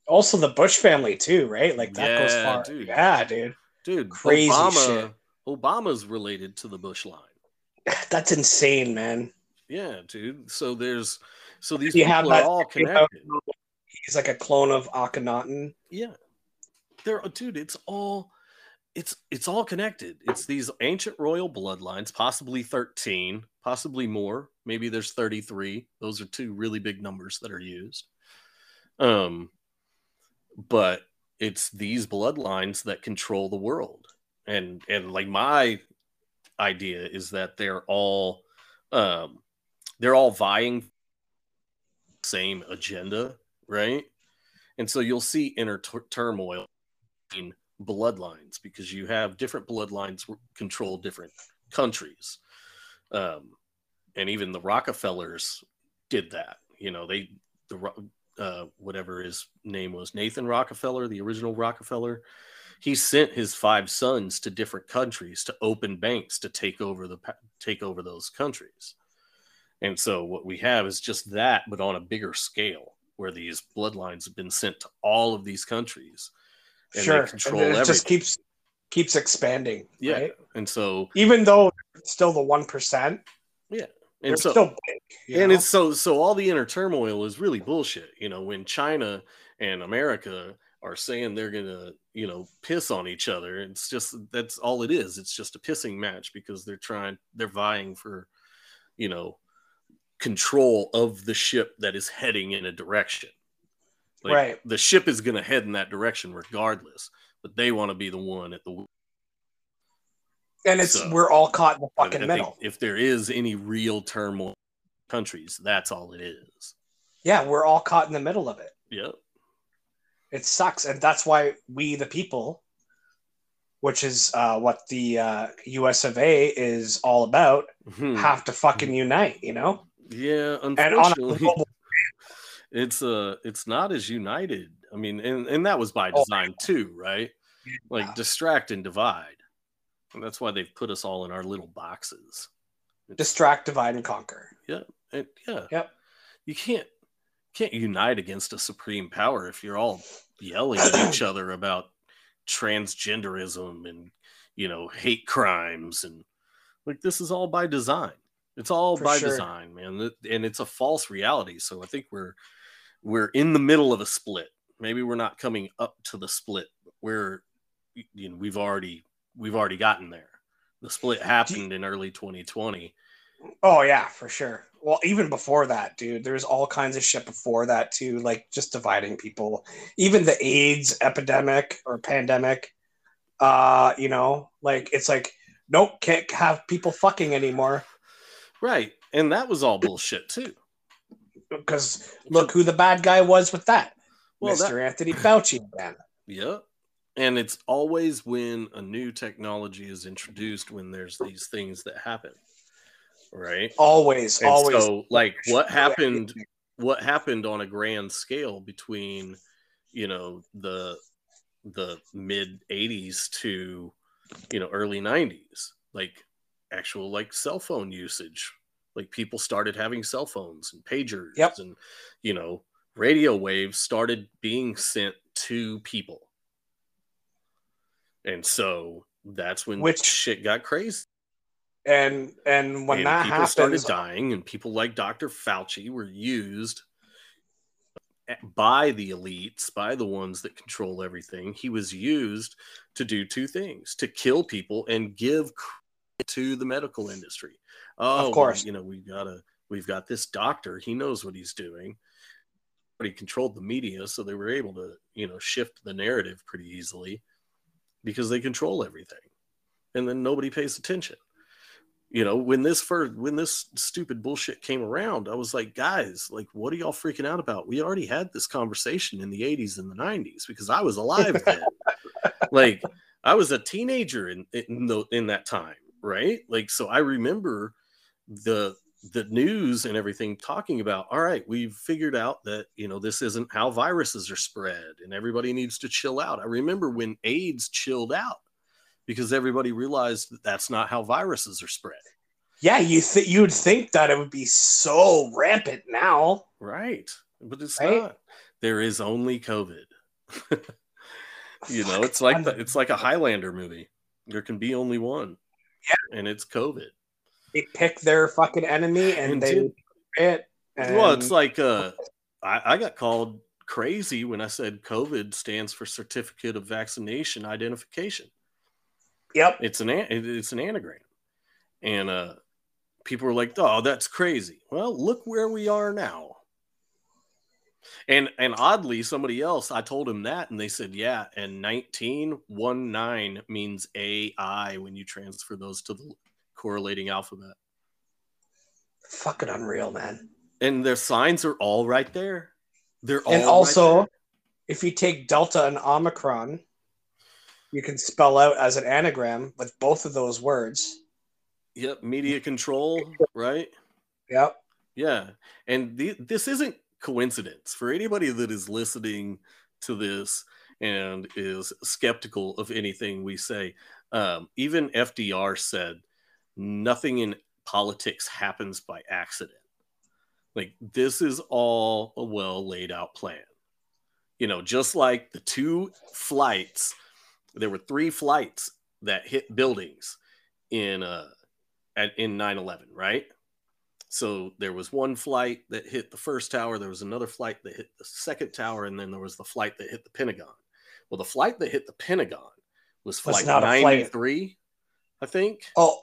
Also the Bush family too, right? Like that yeah, goes far. Dude. Yeah, dude. Dude, crazy Obama, shit. Obama's related to the Bush line. That's insane, man. Yeah, dude. So there's so these you people have that, are all connected. You know, he's like a clone of Akhenaten. Yeah. They're, dude, it's all it's it's all connected. It's these ancient royal bloodlines, possibly thirteen, possibly more. Maybe there's thirty-three. Those are two really big numbers that are used. Um, but it's these bloodlines that control the world. And and like my idea is that they're all um they're all vying for the same agenda, right? And so you'll see inner t- turmoil in bloodlines because you have different bloodlines control different countries. Um, and even the Rockefellers did that. You know, they, the uh, whatever his name was, Nathan Rockefeller, the original Rockefeller, he sent his five sons to different countries to open banks to take over the take over those countries. And so what we have is just that, but on a bigger scale, where these bloodlines have been sent to all of these countries. And sure, they control and it everything. Just keeps keeps expanding. Yeah, right? And so even though it's still the one percent, yeah, and so still big, and know? It's so so all the inner turmoil is really bullshit. You know, when China and America are saying they're gonna, you know, piss on each other, it's just that's all it is. It's just a pissing match because they're trying, they're vying for, you know, control of the ship that is heading in a direction. Like, right, the ship is going to head in that direction regardless, but they want to be the one at the. And it's so, we're all caught in the fucking middle. If there is any real turmoil in countries, that's all it is. Yeah, we're all caught in the middle of it. Yep, it sucks, and that's why we, the people, which is uh, what the uh, U S of A is all about, mm-hmm. have to fucking unite. You know? Yeah, unfortunately. And on a It's uh, it's not as united. I mean, and, and that was by design too, right? Yeah. Like distract and divide. And that's why they've put us all in our little boxes. It's, distract, divide, and conquer. Yeah. It, yeah. Yep. You can't can't unite against a supreme power if you're all yelling at each other about transgenderism and, you know, hate crimes. And like, this is all by design. It's all by design, man. And it's a false reality. So I think we're, we're in the middle of a split. Maybe we're not coming up to the split. We're, you know, we've already we've already gotten there. The split happened in early twenty twenty. Oh yeah, for sure. Well, even before that, dude, there was all kinds of shit before that too, like just dividing people. Even the AIDS epidemic or pandemic, uh, you know, like it's like, nope, can't have people fucking anymore. Right, and that was all bullshit too. Because look who the bad guy was with that, well, Mister That... Anthony Fauci. Yep, yeah. And it's always when a new technology is introduced when there's these things that happen, right? Always, and always. So, like, what happened? What happened on a grand scale between, you know, the the mid eighties to, you know, early nineties, like. Actual like cell phone usage, like people started having cell phones and pagers, yep. And you know, radio waves started being sent to people, and so that's when which shit got crazy. And and when and that people happens, started dying, and people like Doctor Fauci were used by the elites, by the ones that control everything. He was used to do two things: to kill people and give. To the medical industry. Oh, of course. Well, you know, we've got a we've got this doctor, he knows what he's doing. But he controlled the media, so they were able to, you know, shift the narrative pretty easily because they control everything. And then nobody pays attention. You know, when this first when this stupid bullshit came around, I was like, guys, like what are y'all freaking out about? We already had this conversation in the eighties and the nineties because I was alive then. Like I was a teenager in in, the, in that time. Right? Like, so I remember the the news and everything talking about, all right, we've figured out that, you know, this isn't how viruses are spread and everybody needs to chill out. I remember when AIDS chilled out because everybody realized that that's not how viruses are spread. yeah, you th- you'd think that it would be so rampant now. Right. But it's right? not. There is only COVID. You know, it's like the, it's like a Highlander movie. There can be only one. Yeah. And it's COVID. They pick their fucking enemy and, and they it. And... Well, it's like uh, I, I got called crazy when I said COVID stands for Certificate of Vaccination Identification. Yep. It's an it's an anagram. And uh, people were like, oh, that's crazy. Well, look where we are now. And and oddly, somebody else, I told him that, and they said, yeah, and nineteen nineteen means A I when you transfer those to the correlating alphabet. Fucking unreal, man. And their signs are all right there. They're all And also, right if you take Delta and Omicron, you can spell out as an anagram with both of those words. Yep, media control, right? Yep. Yeah, and th- this isn't coincidence. For anybody that is listening to this and is skeptical of anything we say, um, even F D R said nothing in politics happens by accident. Like, this is all a well laid out plan. You know, just like the two flights, there were three flights that hit buildings in uh, at in nine eleven, right? So there was one flight that hit the first tower. There was another flight that hit the second tower. And then there was the flight that hit the Pentagon. Well, the flight that hit the Pentagon was flight ninety-three, I think. Oh,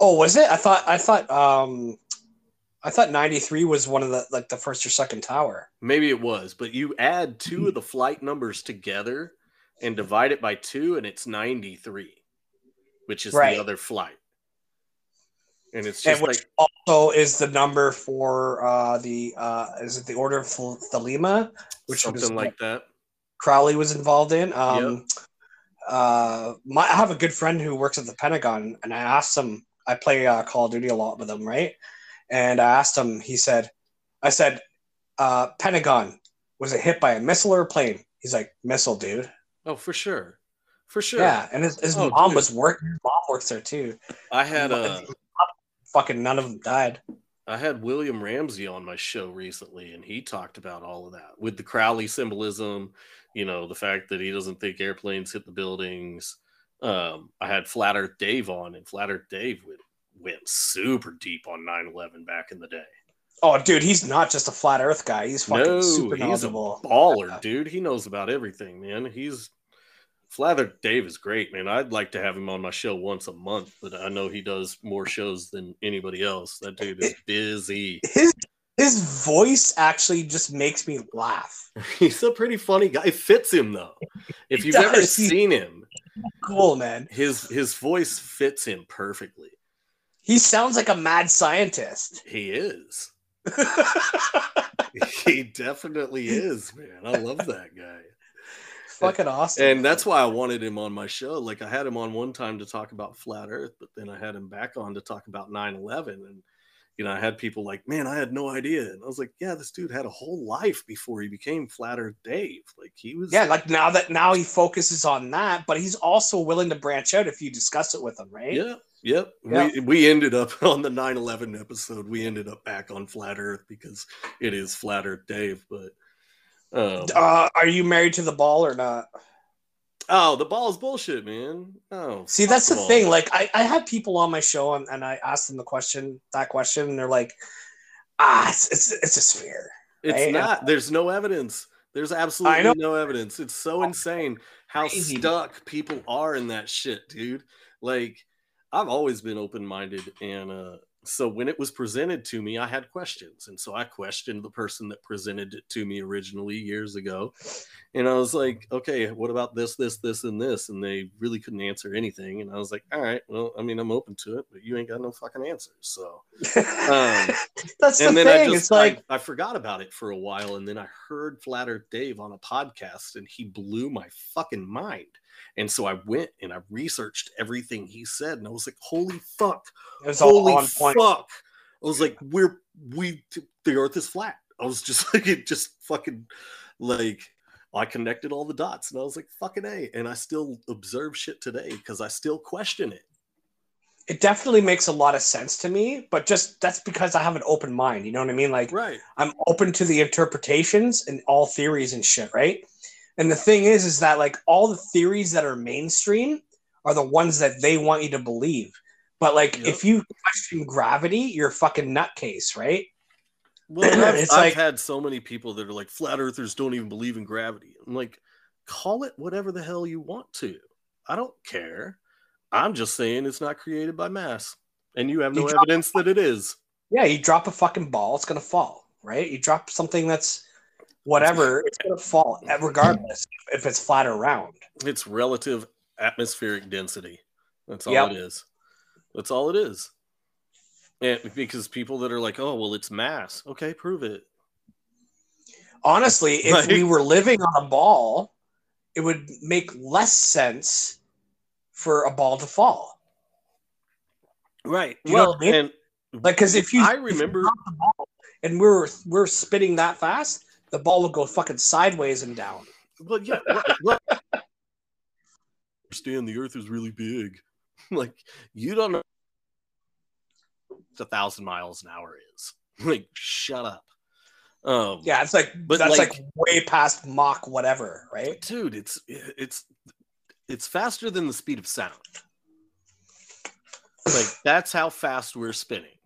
oh, was it? I thought, I thought, um, I thought ninety-three was one of the, like the first or second tower. Maybe it was, but you add two of the flight numbers together and divide it by two and it's ninety-three, which is right. the other flight. And it's just and which like, also is the number for uh, the uh, is it the Order of Thelema, which something was, like that. Crowley was involved in. Um, yep. uh, my, I have a good friend who works at the Pentagon, and I asked him. I play uh, Call of Duty a lot with him, right? And I asked him. He said, "I said, uh, Pentagon, was it hit by a missile or a plane?" He's like, "Missile, dude." Oh, for sure, for sure. Yeah, and his, his oh, mom dude. was working. His mom works there too. I had a. Fucking none of them died. I had William Ramsey on my show recently, and he talked about all of that with the Crowley symbolism, you know, the fact that he doesn't think airplanes hit the buildings. Um, I had Flat Earth Dave on, and Flat Earth Dave went, went super deep on nine eleven back in the day. Oh, dude, he's not just a Flat Earth guy. He's fucking no, super knowledgeable. He's a baller, yeah. dude. He knows about everything, man. He's... Flat Earth Dave is great, man. I'd like to have him on my show once a month, but I know he does more shows than anybody else. That dude is busy. His his voice actually just makes me laugh. He's a pretty funny guy. It fits him though. If you've ever seen him, cool man. His his voice fits him perfectly. He sounds like a mad scientist. He is. He definitely is, man. I love that guy. Fucking awesome. And that's why I wanted him on my show. Like, I had him on one time to talk about Flat Earth, but then I had him back on to talk about nine eleven. And, you know, I had people like, man, I had no idea. And I was like, yeah, this dude had a whole life before he became Flat Earth Dave. Like, he was. Yeah, like now that now he focuses on that, but he's also willing to branch out if you discuss it with him, right? Yeah. Yep. Yeah. We, we ended up on the nine eleven episode. We ended up back on Flat Earth because it is Flat Earth Dave, but. Um, uh, are you married to the ball or not? Oh, the ball is bullshit, man. Oh, see, that's the, the thing. Like, I, I had people on my show and, and I asked them the question, that question, and they're like, ah, it's it's, it's a sphere. It's right? not. There's no evidence. There's absolutely no evidence. It's so insane how Crazy. stuck people are in that shit, dude. Like, I've always been open-minded, and uh, so when it was presented to me, I had questions. And so I questioned the person that presented it to me originally years ago. And I was like, okay, what about this, this, this, and this? And they really couldn't answer anything. And I was like, all right, well, I mean, I'm open to it, but you ain't got no fucking answers. So um, that's and the then thing. I just, it's like, I, I forgot about it for a while. And then I heard Flat Earth Dave on a podcast and he blew my fucking mind. And so I went and I researched everything he said, and I was like, "Holy fuck! It was holy all on point. fuck!" I was like, "We're we the Earth is flat." I was just like, "It just fucking like I connected all the dots," and I was like, "Fucking A!" And I still observe shit today because I still question it. it definitely makes a lot of sense to me, but just that's because I have an open mind. You know what I mean? Like, right. I'm open to the interpretations and all theories and shit. Right. And the thing is, is that like all the theories that are mainstream are the ones that they want you to believe. But like, yep. if you question gravity, you're a fucking nutcase. Right. Well, I've, it's I've like, had so many people that are like, flat earthers don't even believe in gravity. I'm like, call it whatever the hell you want to. I don't care. I'm just saying it's not created by mass, and you have no you evidence that it is. Yeah, you drop a fucking ball, it's going to fall, right? You drop something that's whatever, it's going to fall, regardless if it's flat or round. It's relative atmospheric density. That's all yep. it is. That's all it is. And because people that are like, oh, well, it's mass. Okay, prove it. Honestly, if like, we were living on a ball, it would make less sense for a ball to fall. Right. You well, know what I mean? And like, cause if you, I remember if you drop the ball and we're, we're spinning that fast, the ball will go fucking sideways and down. Well, yeah. Well, understand the earth is really big. Like, you don't know what a thousand miles an hour is. Like, shut up. Um, yeah. It's like, but that's like, like way past Mach whatever. Right. Dude. It's, it's, It's faster than the speed of sound. Like, that's how fast we're spinning.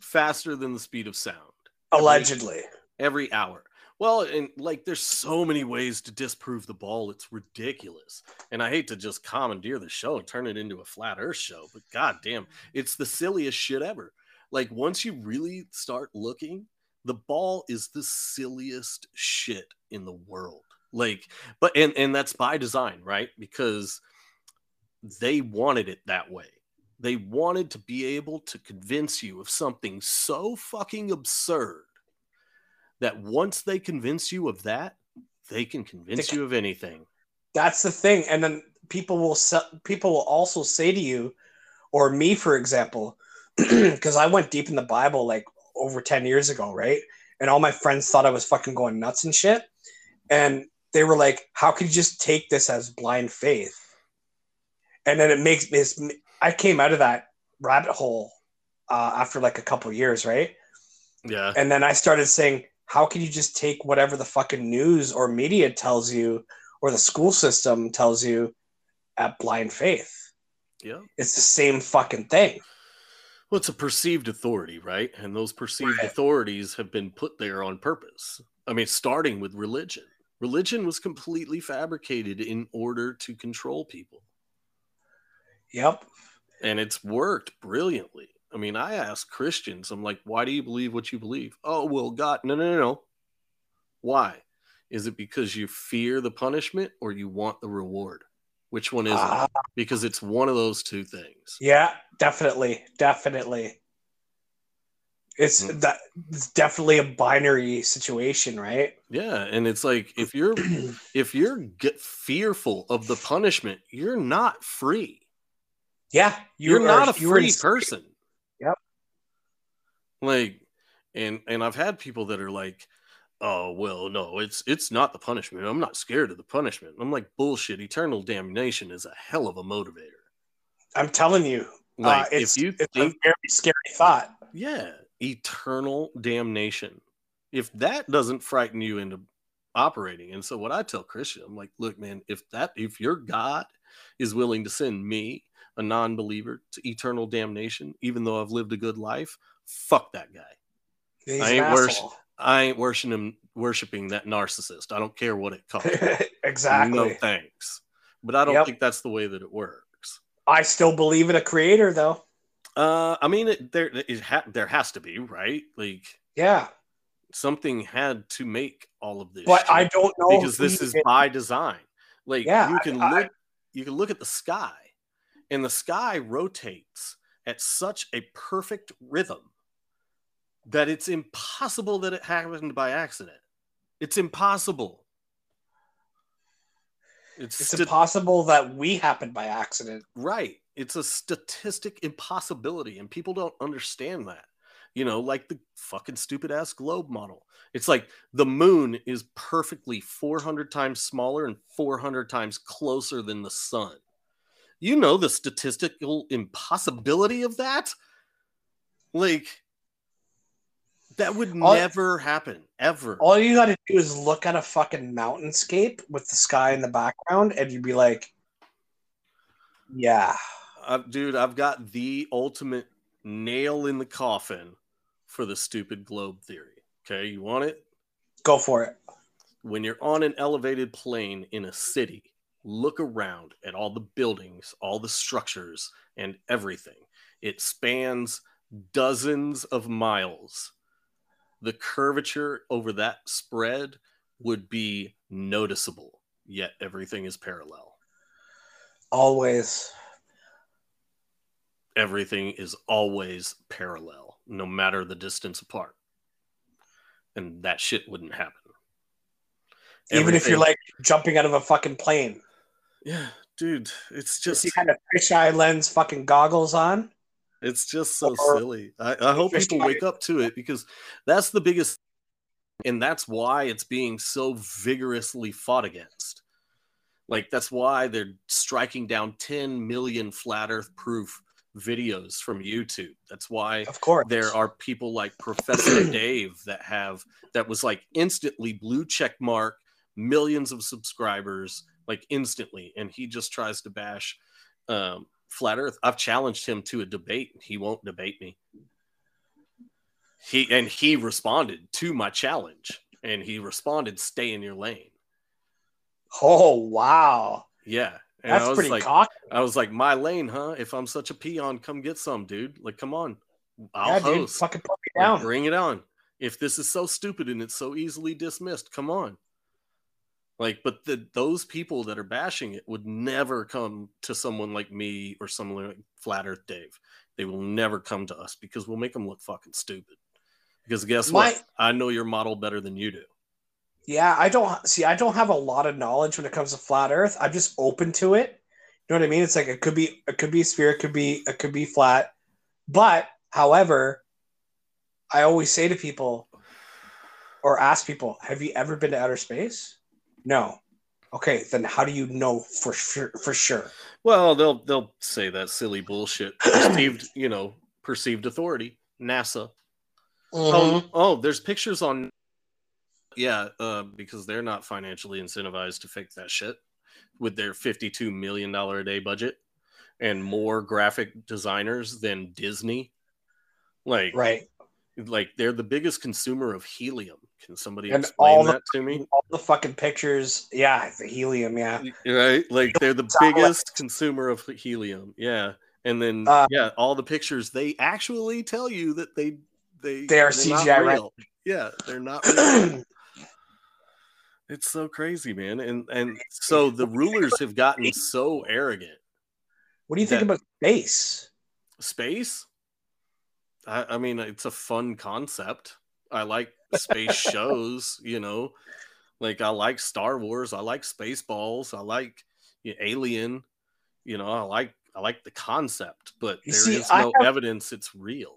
Faster than the speed of sound. Allegedly. Every, every hour. Well, and like, there's so many ways to disprove the ball. It's ridiculous. And I hate to just commandeer the show and turn it into a flat earth show, but goddamn, it's the silliest shit ever. Like, once you really start looking, the ball is the silliest shit in the world. Like, but and and that's by design, right? Because they wanted it that way. They wanted to be able to convince you of something so fucking absurd that once they convince you of that, they can convince they, you of anything. That's the thing. And then people will people will also say to you, or me, for example, because I went deep in the Bible like over ten years ago, right? And all my friends thought I was fucking going nuts and shit. And they were like, how could you just take this as blind faith? And then it makes me, I came out of that rabbit hole uh, after like a couple years, right? Yeah. And then I started saying, how can you just take whatever the fucking news or media tells you or the school system tells you at blind faith? Yeah. It's the same fucking thing. Well, it's a perceived authority, right? And those perceived right. authorities have been put there on purpose. I mean, starting with religion. Religion was completely fabricated in order to control people. Yep. And it's worked brilliantly. I mean, I ask Christians, I'm like, why do you believe what you believe? Oh, well, God, no, no, no, no. Why? Is it because you fear the punishment or you want the reward? Which one is uh, it? Because it's one of those two things. Yeah, definitely. Definitely. It's that it's definitely a binary situation, right? Yeah, and it's like if you're if you're get fearful of the punishment, you're not free. Yeah, you you're are, not a you free person. Yep. Like, and and I've had people that are like, "Oh, well, no, it's it's not the punishment. I'm not scared of the punishment." I'm like, "Bullshit! Eternal damnation is a hell of a motivator." I'm telling you, like uh, it's, if you it's think, a very scary thought. Yeah. Eternal damnation. If that doesn't frighten you into operating. And so what I tell Christian, I'm like, look, man, if that, if your God is willing to send me, a non-believer, to eternal damnation, even though I've lived a good life, fuck that guy. He's I ain't worship, I ain't worshiping him, worshiping that narcissist. I don't care what it costs. Exactly. No thanks. But I don't yep. think that's the way that it works. I still believe in a creator though. Uh, I mean, it, there it ha- there has to be, right? Like, yeah, something had to make all of this. But shit, I don't know because this is by design. Like, yeah, you can I, look, I, you can look at the sky, and the sky rotates at such a perfect rhythm that it's impossible that it happened by accident. It's impossible. It's, it's st- impossible that we happened by accident, right? It's a statistic impossibility, and people don't understand that. You know, like the fucking stupid ass globe model. It's like the moon is perfectly four hundred times smaller and four hundred times closer than the sun. You know the statistical impossibility of that? Like, that would all, never happen, ever. All you got to do is look at a fucking mountainscape with the sky in the background, and you'd be like, yeah. Uh, dude, I've got the ultimate nail in the coffin for the stupid globe theory. Okay, you want it? Go for it. When you're on an elevated plane in a city, look around at all the buildings, all the structures, and everything. It spans dozens of miles. The curvature over that spread would be noticeable, yet everything is parallel. Always. Everything is always parallel, no matter the distance apart. And that shit wouldn't happen. Even everything, if you're like jumping out of a fucking plane. Yeah, dude, it's just... You kind of fisheye lens fucking goggles on. It's just so or, silly. I, I hope people wake up to it, because that's the biggest... And that's why it's being so vigorously fought against. Like, that's why they're striking down ten million flat earth proof videos from YouTube. That's why, of course, there are people like Professor Dave that have that was like instantly blue check mark, millions of subscribers, like instantly, and he just tries to bash um flat earth. I've challenged him to a debate. He won't debate me. He and he responded to my challenge, and he responded, "Stay in your lane." Oh wow. Yeah. And That's I was pretty like, cocky. I was like, my lane, huh? If I'm such a peon, come get some, dude. Like, come on. I'll yeah, host. Dude, fucking put me down. Like, bring it on. If this is so stupid and it's so easily dismissed, come on. Like, but the, those people that are bashing it would never come to someone like me or someone like Flat Earth Dave. They will never come to us because we'll make them look fucking stupid. Because guess my- what? I know your model better than you do. Yeah, I don't see. I don't have a lot of knowledge when it comes to flat Earth. I'm just open to it. You know what I mean? It's like it could be, it could be a sphere, it could be, it could be flat. But however, I always say to people, or ask people, "Have you ever been to outer space?" No. Okay, then how do you know for sure? For sure. Well, they'll they'll say that silly bullshit. Perceived, you know, perceived authority. NASA. Mm-hmm. Oh, oh, there's pictures on. Yeah, uh, because they're not financially incentivized to fake that shit with their fifty-two million dollars a day budget and more graphic designers than Disney. Like, right. Like, they're the biggest consumer of helium. Can somebody and explain all the, that to me? All the fucking pictures. Yeah, the helium, yeah. Right? Like, they're the biggest consumer of helium. Yeah. And then, uh, yeah, all the pictures, they actually tell you that they, they, they are C G I, right? Yeah, they're not real. It's so crazy, man. And and so the rulers have gotten so arrogant. What do you think about space? Space? I, I mean, it's a fun concept. I like space shows, you know. Like, I like Star Wars. I like Spaceballs. I like you know, Alien. You know, I like I like the concept, but there see, is no have... evidence it's real.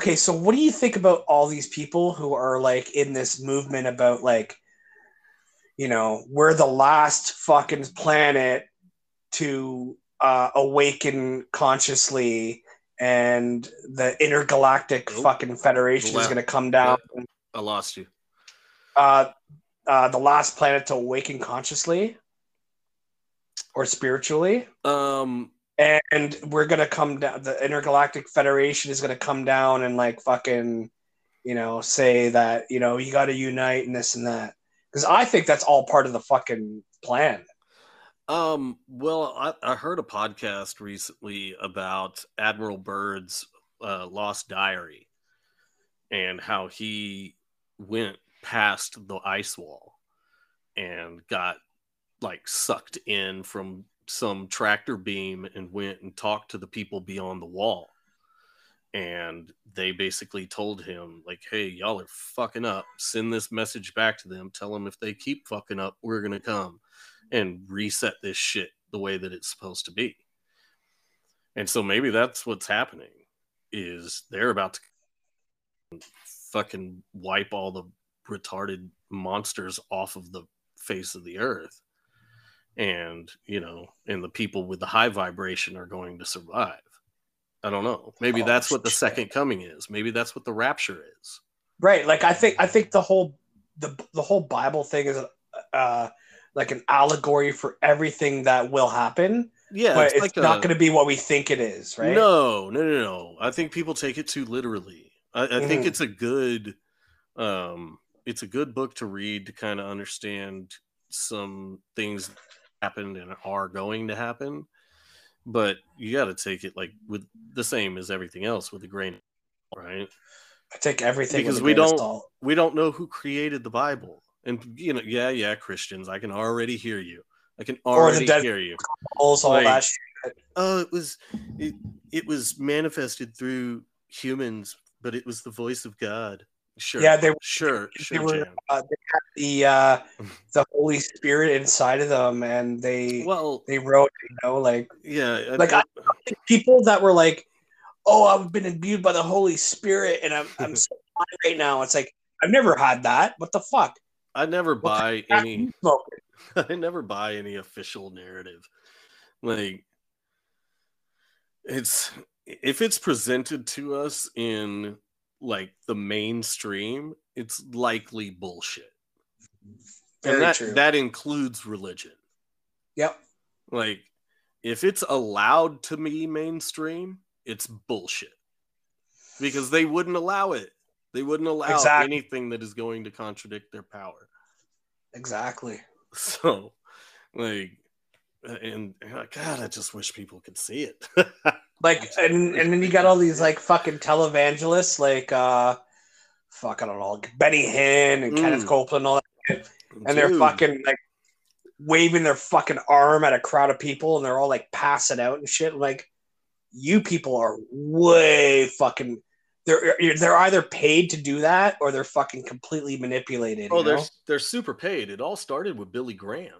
Okay, so what do you think about all these people who are like in this movement about like, you know, we're the last fucking planet to uh, awaken consciously, and the intergalactic oh, fucking federation la- is going to come down. La- I lost you. Uh, uh, the last planet to awaken consciously or spiritually. Um. And we're going to come down, the Intergalactic Federation is going to come down and like fucking, you know, say that, you know, you got to unite and this and that. Because I think that's all part of the fucking plan. Um, well, I, I heard a podcast recently about Admiral Byrd's uh, Lost Diary and how he went past the ice wall and got like sucked in from some tractor beam and went and talked to the people beyond the wall, and they basically told him like, hey, y'all are fucking up, send this message back to them, tell them if they keep fucking up we're gonna come and reset this shit the way that it's supposed to be. And so maybe that's what's happening, is they're about to fucking wipe all the retarded monsters off of the face of the earth. and, you know, and the people with the high vibration are going to survive. I don't know. Maybe oh, that's what the second coming is. Maybe that's what the rapture is. Right. Like, I think, I think the whole, the, the whole Bible thing is uh, like an allegory for everything that will happen. Yeah. But it's, it's like not going to be what we think it is. Right. No, no, no, no. I think people take it too literally. I, I mm-hmm. think it's a good, um, it's a good book to read to kind of understand some things that happened and are going to happen, but you got to take it like with the same as everything else with a grain of salt, right? I take everything because we don't we don't know who created the Bible, and you know, yeah, yeah, Christians, I can already hear you. I can already hear you. All that shit. Oh, it was it, it was manifested through humans, but it was the voice of God. Sure. Yeah, they were, sure. They, sure, they, were, uh, they had the uh, the Holy Spirit inside of them, and they well, they wrote, you know, like yeah, I like I, people that were like, "Oh, I've been imbued by the Holy Spirit, and I'm I'm so high right now." It's like, I've never had that. What the fuck? I never what buy any. I never buy any official narrative. Like, it's if it's presented to us in like the mainstream, it's likely bullshit. Very and that, true. That includes religion. Yep. Like, if it's allowed to be mainstream, it's bullshit. Because they wouldn't allow it. They wouldn't allow exactly. anything that is going to contradict their power. Exactly. So, like, and God, I just wish people could see it. Like, and, and then you got all these like fucking televangelists, like uh, fuck, I don't know, like Benny Hinn and mm. Kenneth Copeland, and all that shit. And Dude. They're fucking like waving their fucking arm at a crowd of people, and they're all like passing out and shit. Like, you people are way fucking. They're they're either paid to do that or they're fucking completely manipulated. Oh, you know? they're they're super paid. It all started with Billy Graham.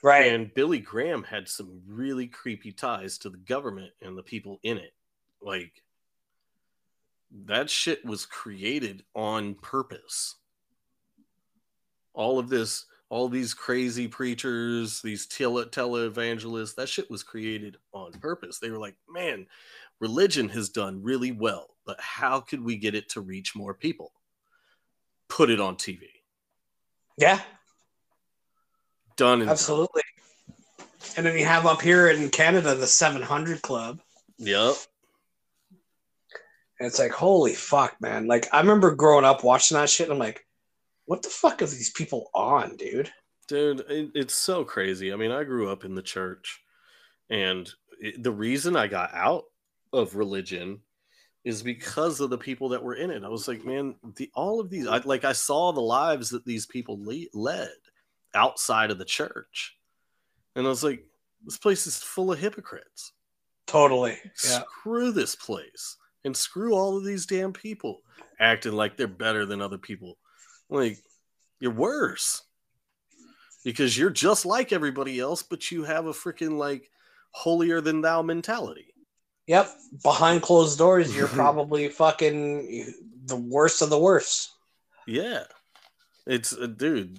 Right. And Billy Graham had some really creepy ties to the government and the people in it. Like, that shit was created on purpose. All of this, all these crazy preachers, these tele- televangelists, that shit was created on purpose. They were like, man, religion has done really well, but how could we get it to reach more people? Put it on T V. Yeah. Done absolutely time. And then you have up here in Canada the seven hundred Club. Yep. And it's like, holy fuck, man. Like, I remember growing up watching that shit and I'm like, what the fuck are these people on, dude? Dude, it, it's so crazy. I mean, I grew up in the church, and it, the reason I got out of religion is because of the people that were in it. I was like, man, the all of these I, like I saw the lives that these people le- led outside of the church, and I was like, this place is full of hypocrites. Totally. Screw yeah. this place, and screw all of these damn people acting like they're better than other people. Like, you're worse because you're just like everybody else, but you have a freaking like holier than thou mentality. Yep. Behind closed doors, you're probably fucking the worst of the worst. Yeah. It's a uh, dude.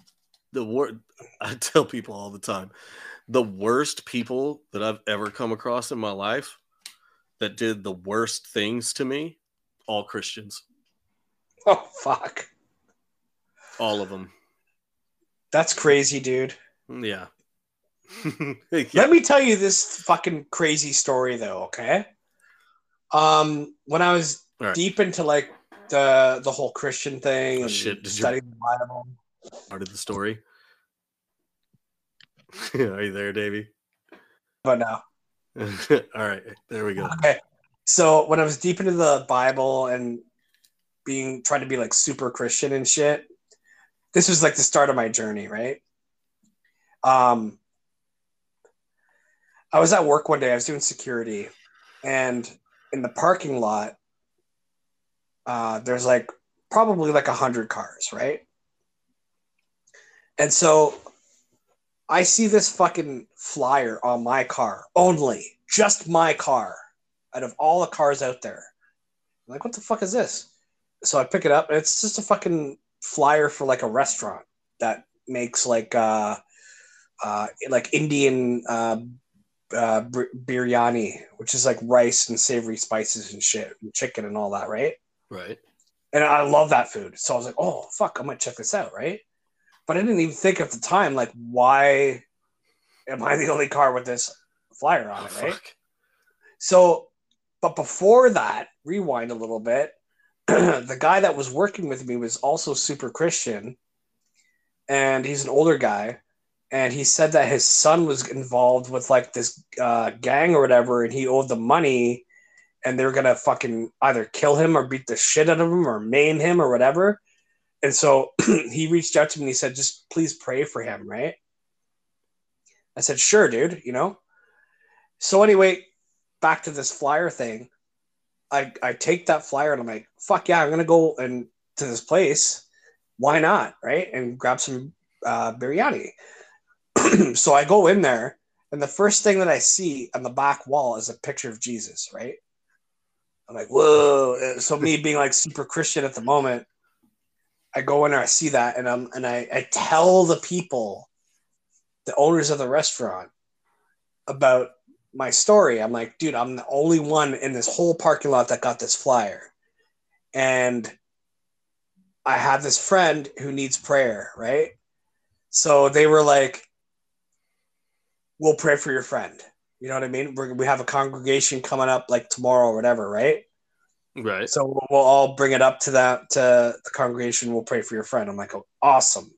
The wor- I tell people all the time, the worst people that I've ever come across in my life that did the worst things to me, all Christians. Oh, fuck. All of them. That's crazy, dude. Yeah. Yeah. Let me tell you this fucking crazy story, though, okay? Um, when I was right. deep into, like, the the whole Christian thing oh, and shit. Did studying you- the Bible... Part of the story. Are you there, Davey? But no. All right, there we go. Okay, so when I was deep into the Bible and being trying to be like super Christian and shit, this was like the start of my journey, right? Um, I was at work one day. I was doing security, and in the parking lot, uh, there's like probably like a hundred cars, right? And so I see this fucking flyer on my car only, just my car, out of all the cars out there. I'm like, what the fuck is this? So I pick it up, and it's just a fucking flyer for like a restaurant that makes like uh, uh, like Indian uh, uh, biryani, which is like rice and savory spices and shit, and chicken and all that, right? Right. And I love that food. So I was like, oh, fuck, I might check this out, right? But I didn't even think at the time, like, why am I the only car with this flyer on it, oh, right? Fuck. So, but before that, rewind a little bit, the guy that was working with me was also super Christian, and he's an older guy, and he said that his son was involved with, like, this uh, gang or whatever, and he owed them money, and they were going to fucking either kill him or beat the shit out of him or maim him or whatever. And so he reached out to me and he said, just please pray for him, right? I said, sure, dude, you know? So anyway, back to this flyer thing. I, I take that flyer and I'm like, fuck yeah, I'm going to go and to this place. Why not, right? And grab some uh, biryani. So I go in there, and the first thing that I see on the back wall is a picture of Jesus, right? I'm like, whoa. So me being like super Christian at the moment, I go in there, I see that, and I'm and I, I tell the people, the owners of the restaurant, about my story. I'm like, dude, I'm the only one in this whole parking lot that got this flyer. And I have this friend who needs prayer, right? So they were like, we'll pray for your friend. You know what I mean? We're, we have a congregation coming up like tomorrow or whatever, right? Right. So we'll, we'll all bring it up to that, to the congregation. We'll pray for your friend. I'm like, oh, awesome.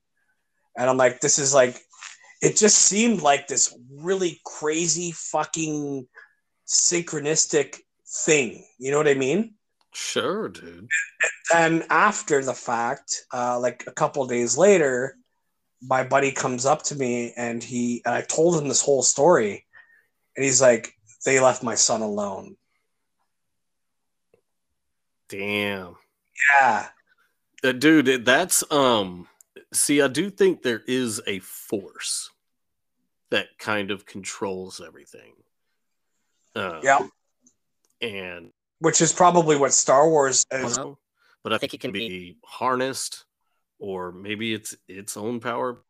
And I'm like, this is like, it just seemed like this really crazy fucking synchronistic thing. You know what I mean? Sure, dude. And after the fact, uh, like a couple of days later, my buddy comes up to me and he, and I told him this whole story. And he's like, they left my son alone. Damn. Yeah. Uh, dude, that's, um, see, I do think there is a force that kind of controls everything. Um, yeah. And. Which is probably what Star Wars is. Well, but I, I think, think it can be, be harnessed, or maybe it's its own power.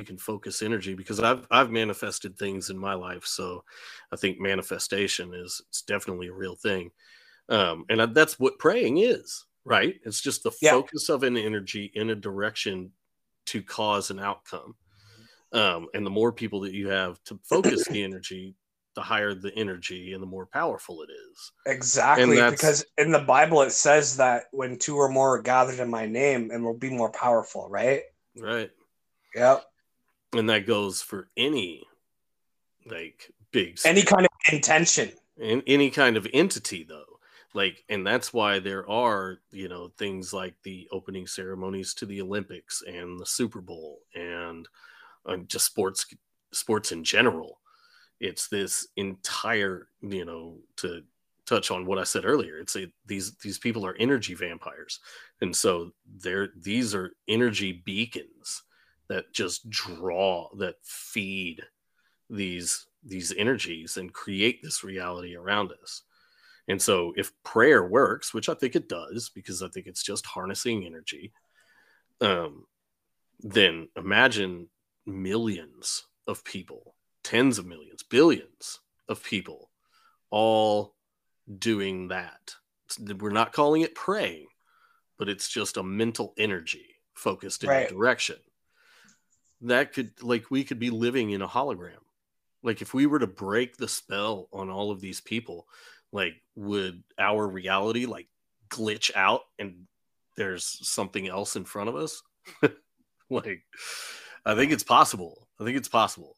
You can focus energy, because I've I've manifested things in my life, so I think manifestation is it's definitely a real thing, um, and I, that's what praying is, right? It's just the yeah. focus of an energy in a direction to cause an outcome, um, and the more people that you have to focus the energy, the higher the energy and the more powerful it is. Exactly, because in the Bible it says that when two or more are gathered in my name, and will be more powerful, right? Right. Yep. And that goes for any, like, big... Spirit. Any kind of intention. In, any kind of entity, though. Like, and that's why there are, you know, things like the opening ceremonies to the Olympics and the Super Bowl and uh, just sports, sports in general. It's this entire, you know, to touch on what I said earlier, it's a, these, these people are energy vampires. And so they're, these are energy beacons that just draw, that feed these these energies and create this reality around us. And so if prayer works, which I think it does, because I think it's just harnessing energy, um, then imagine millions of people, tens of millions, billions of people all doing that. We're not calling it praying, but it's just a mental energy focused in right. a direction. That could, like, we could be living in a hologram. Like, if we were to break the spell on all of these people, like, would our reality, like, glitch out and there's something else in front of us? Like, I think it's possible. I think it's possible.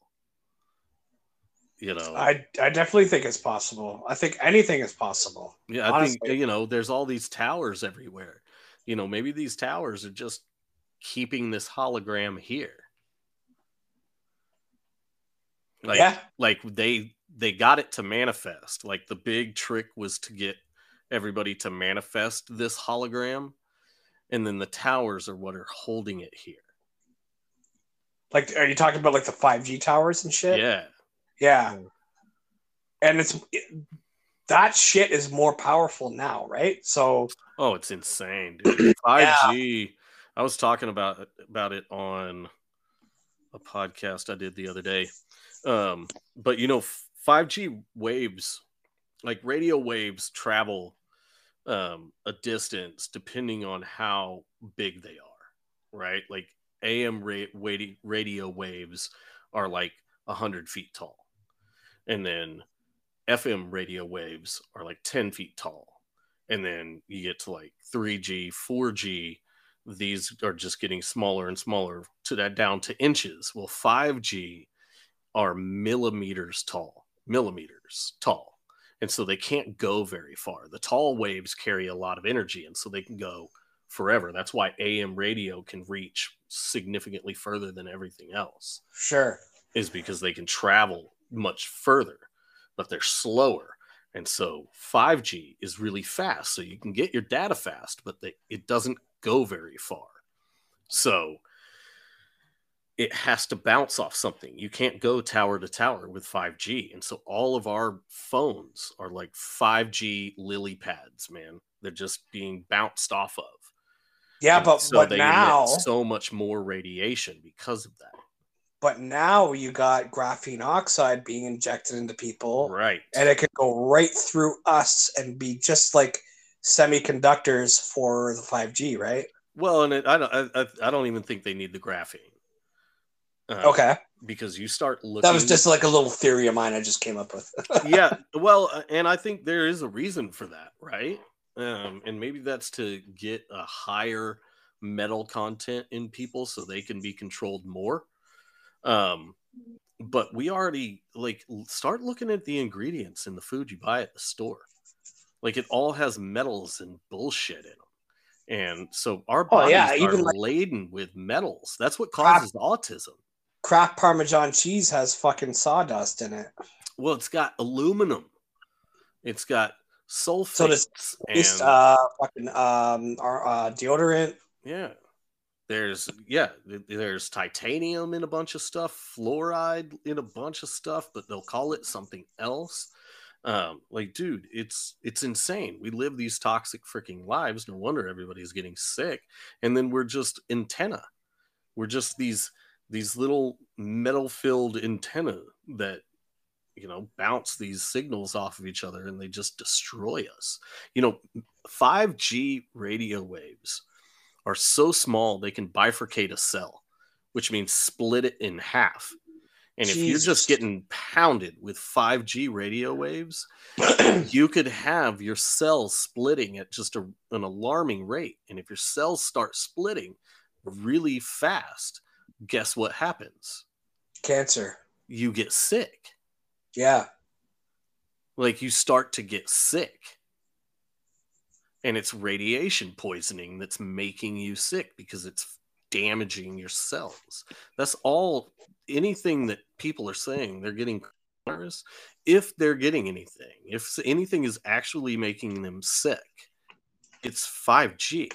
You know, I, I definitely think it's possible. I think anything is possible. Yeah, I honestly. think, you know, there's all these towers everywhere. You know, maybe these towers are just keeping this hologram here. Like, yeah. like they they got it to manifest. Like, the big trick was to get everybody to manifest this hologram, and then the towers are what are holding it here. Like, are you talking about like the five G towers and shit? Yeah, yeah. And it's it, that shit is more powerful now, right? So, oh, it's insane, dude. five G. Yeah. I was talking about about it on. a podcast I did the other day. Um, but, you know, five G waves, like radio waves, travel um, a distance depending on how big they are, right? Like A M radio waves are like one hundred feet tall. And then F M radio waves are like ten feet tall. And then you get to like three G, four G. These are just getting smaller and smaller to that down to inches. Well, five G are millimeters tall, millimeters tall. And so they can't go very far. The tall waves carry a lot of energy, and so they can go forever. That's why A M radio can reach significantly further than everything else. Sure. Is because they can travel much further, but they're slower. And so five G is really fast. So you can get your data fast, but they, it doesn't go very far. So it has to bounce off something. You can't go tower to tower with five G. And so all of our phones are like five G lily pads, man. They're just being bounced off of. Yeah, and but, so but they now... emit so much more radiation because of that. But now you got graphene oxide being injected into people. Right. And it could go right through us and be just like semiconductors for the five G, right? Well, and it, I don't I, I don't even think they need the graphene. Uh, okay. Because you start looking... That was just like a little theory of mine I just came up with. Yeah. Well, and I think there is a reason for that, right? Um, and maybe that's to get a higher metal content in people so they can be controlled more. Um, but we already like start looking at the ingredients in the food you buy at the store. Like it all has metals and bullshit in them. And so our bodies oh, yeah. Even are like, laden with metals. That's what causes crap, autism. Crap Parmesan cheese has fucking sawdust in it. Well, it's got aluminum. It's got sulfates. So does and, uh, fucking, um, our, uh, deodorant. Yeah. There's, yeah, there's titanium in a bunch of stuff, fluoride in a bunch of stuff, but they'll call it something else. Um, like, dude, it's it's insane. We live these toxic freaking lives. No wonder everybody's getting sick. And then we're just antenna. We're just these these little metal-filled antenna that, you know, bounce these signals off of each other, and they just destroy us. You know, five G radio waves are so small they can bifurcate a cell, which means split it in half. And Jesus. If you're just getting pounded with five G radio waves, you could have your cells splitting at just a, an alarming rate. And if your cells start splitting really fast, guess what happens? Cancer. You get sick. Yeah. Like you start to get sick. And it's radiation poisoning that's making you sick because it's damaging your cells. That's all, anything that people are saying they're getting coronavirus, if they're getting anything, if anything is actually making them sick, it's five G.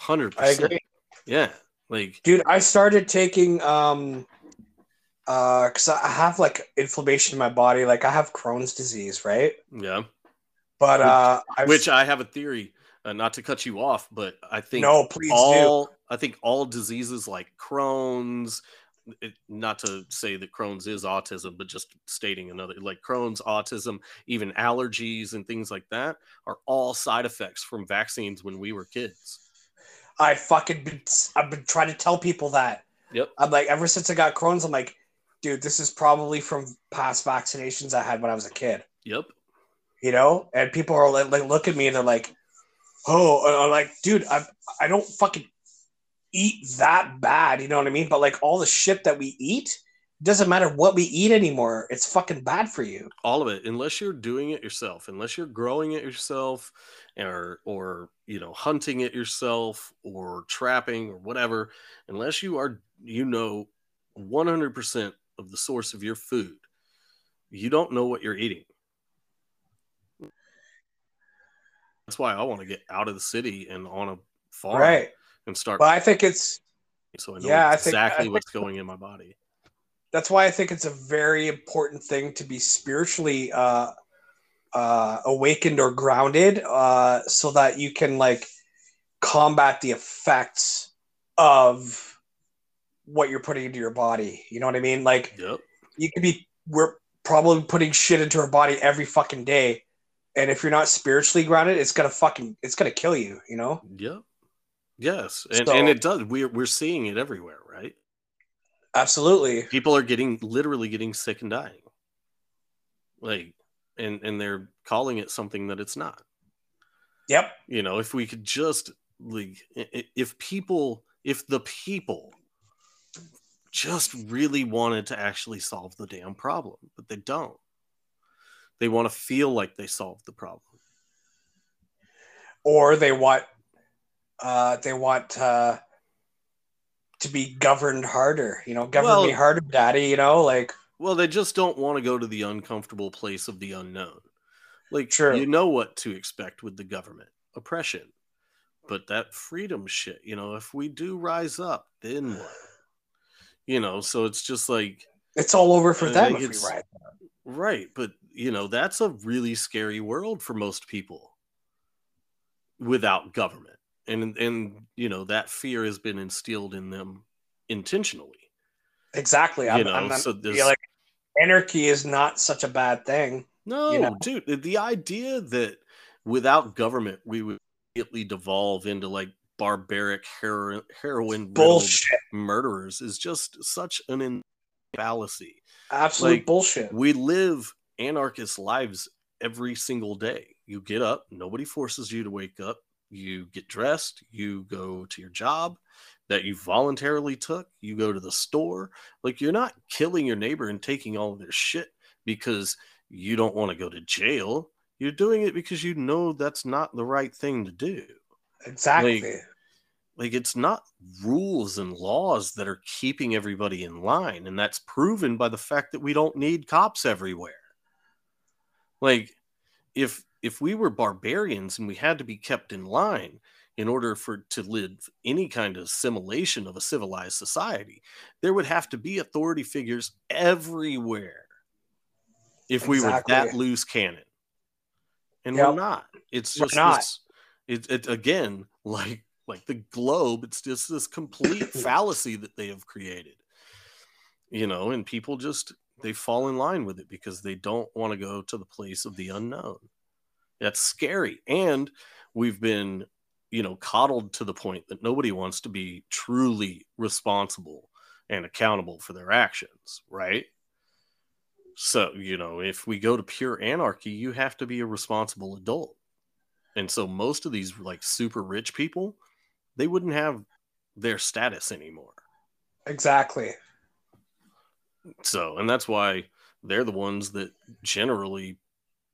one hundred percent. I agree. Yeah. Like, dude, I started taking, um, uh, because I have like inflammation in my body. Like I have Crohn's disease, right? Yeah. But uh, I've... which I have a theory, uh, not to cut you off, but I think no, please all do. I think all diseases like Crohn's, it, not to say that Crohn's is autism, but just stating another like Crohn's, autism, even allergies and things like that are all side effects from vaccines when we were kids. I fucking been, I've been trying to tell people that. Yep. I'm like ever since I got Crohn's, I'm like, dude, this is probably from past vaccinations I had when I was a kid. Yep. You know, and people are like, like, look at me and they're like, oh, and I'm like, dude, I I don't fucking eat that bad. You know what I mean? But like all the shit that we eat, doesn't matter what we eat anymore. It's fucking bad for you. All of it. Unless you're doing it yourself, unless you're growing it yourself or, or, you know, hunting it yourself or trapping or whatever, unless you are, you know, one hundred percent of the source of your food, you don't know what you're eating. That's why I want to get out of the city and on a farm right. and start. But I think it's so I know yeah, exactly I think, I think, what's going in my body. That's why I think it's a very important thing to be spiritually uh, uh, awakened or grounded uh, so that you can like combat the effects of what you're putting into your body. You know what I mean? Like, yep. you could be, we're probably putting shit into our body every fucking day. And if you're not spiritually grounded, it's going to fucking, it's going to kill you, you know? Yep. Yes. And, so, and it does. We're, we're seeing it everywhere, right? Absolutely. People are getting, literally getting sick and dying. Like, and, and they're calling it something that it's not. Yep. You know, if we could just, like, if people, if the people just really wanted to actually solve the damn problem, but they don't. They want to feel like they solved the problem. Or they want, uh, they want, uh, to be governed harder, you know, govern well, me harder, daddy, you know, like. Well, they just don't want to go to the uncomfortable place of the unknown. Like, true. You know what to expect with the government, oppression, but that freedom shit, you know, if we do rise up, then what? You know, so it's just like. It's all over for them if we rise up. Right, but, you know, that's a really scary world for most people without government. And, and you know, that fear has been instilled in them intentionally. Exactly. I'm, you know, I'm not, so this, like, anarchy is not such a bad thing. No, you know? Dude, the idea that without government, we would immediately devolve into like barbaric hero, heroin bullshit murderers is just such an fallacy. Absolute like, bullshit. We live anarchist lives every single day. You get up. Nobody forces you to wake up. You get dressed, you go to your job that you voluntarily took, you go to the store. Like, you're not killing your neighbor and taking all of their shit because you don't want to go to jail. You're doing it because you know that's not the right thing to do. Exactly. Like, like it's not rules and laws that are keeping everybody in line. And that's proven by the fact that we don't need cops everywhere. Like, if... If we were barbarians and we had to be kept in line in order for to live any kind of assimilation of a civilized society, there would have to be authority figures everywhere if we exactly. were that loose cannon. And yep. we're not. It's just not. This, it, it, again, like like the globe, it's just this complete fallacy that they have created. You know, and people just, they fall in line with it because they don't want to go to the place of the unknown. That's scary. And we've been, you know, coddled to the point that nobody wants to be truly responsible and accountable for their actions, right? So, you know, if we go to pure anarchy, you have to be a responsible adult. And so most of these, like, super rich people, they wouldn't have their status anymore. Exactly. So, and that's why they're the ones that generally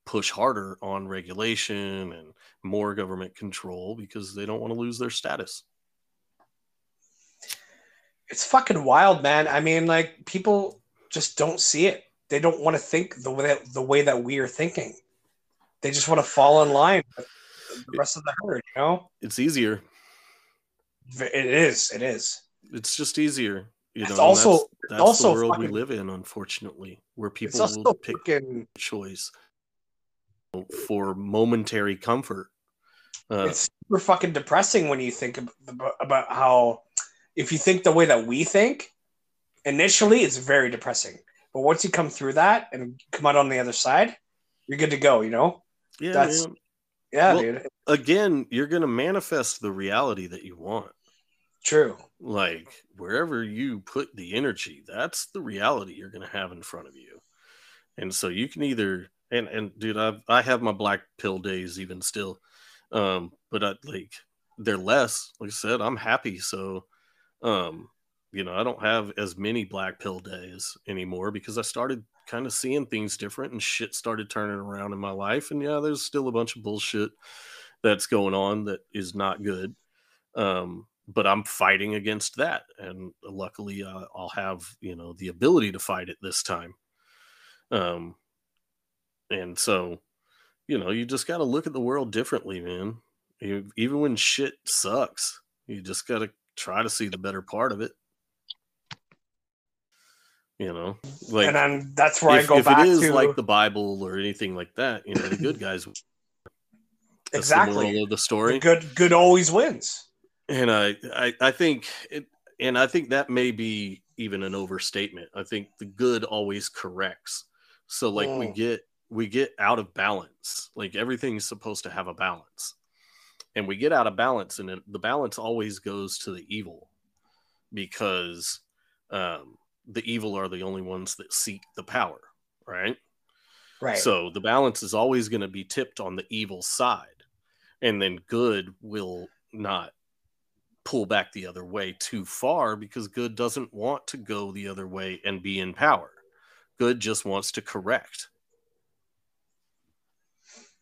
push harder on regulation and more government control because they don't want to lose their status. It's fucking wild, man. I mean, like, people just don't see it. They don't want to think the way that, the way that we are thinking. They just want to fall in line with the rest of the herd, you know? It's easier. It is. It is. It's just easier. You know, it's also, that's, that's it's also the world fucking, we live in, unfortunately, where people will pick fucking, choice. For momentary comfort. Uh, it's super fucking depressing when you think about, about how, if you think the way that we think, initially it's very depressing. But once you come through that and come out on the other side, you're good to go, you know? Yeah, That's, man. yeah well, dude. Again, you're going to manifest the reality that you want. True. Like, wherever you put the energy, that's the reality you're going to have in front of you. And so you can either... And and dude, I I have my black pill days even still, um, but I, like they're less. Like I said, I'm happy, so um, you know I don't have as many black pill days anymore because I started kind of seeing things different and shit started turning around in my life. And yeah, there's still a bunch of bullshit that's going on that is not good, um, but I'm fighting against that, and luckily uh, I'll have you know the ability to fight it this time. Um. And so, you know, you just got to look at the world differently, man. You, even when shit sucks, you just got to try to see the better part of it. You know, like, and then that's where if, I go if back it is to like the Bible or anything like that. You know, the good guys. Exactly. The moral of the story. The good, good always wins. And I, I, I think it, and I think that may be even an overstatement. I think the good always corrects. So like mm. we get we get out of balance. Like everything's supposed to have a balance, and we get out of balance, and it, the balance always goes to the evil, because um, the evil are the only ones that seek the power, right? Right. So the balance is always going to be tipped on the evil side, and then good will not pull back the other way too far, because good doesn't want to go the other way and be in power. Good just wants to correct.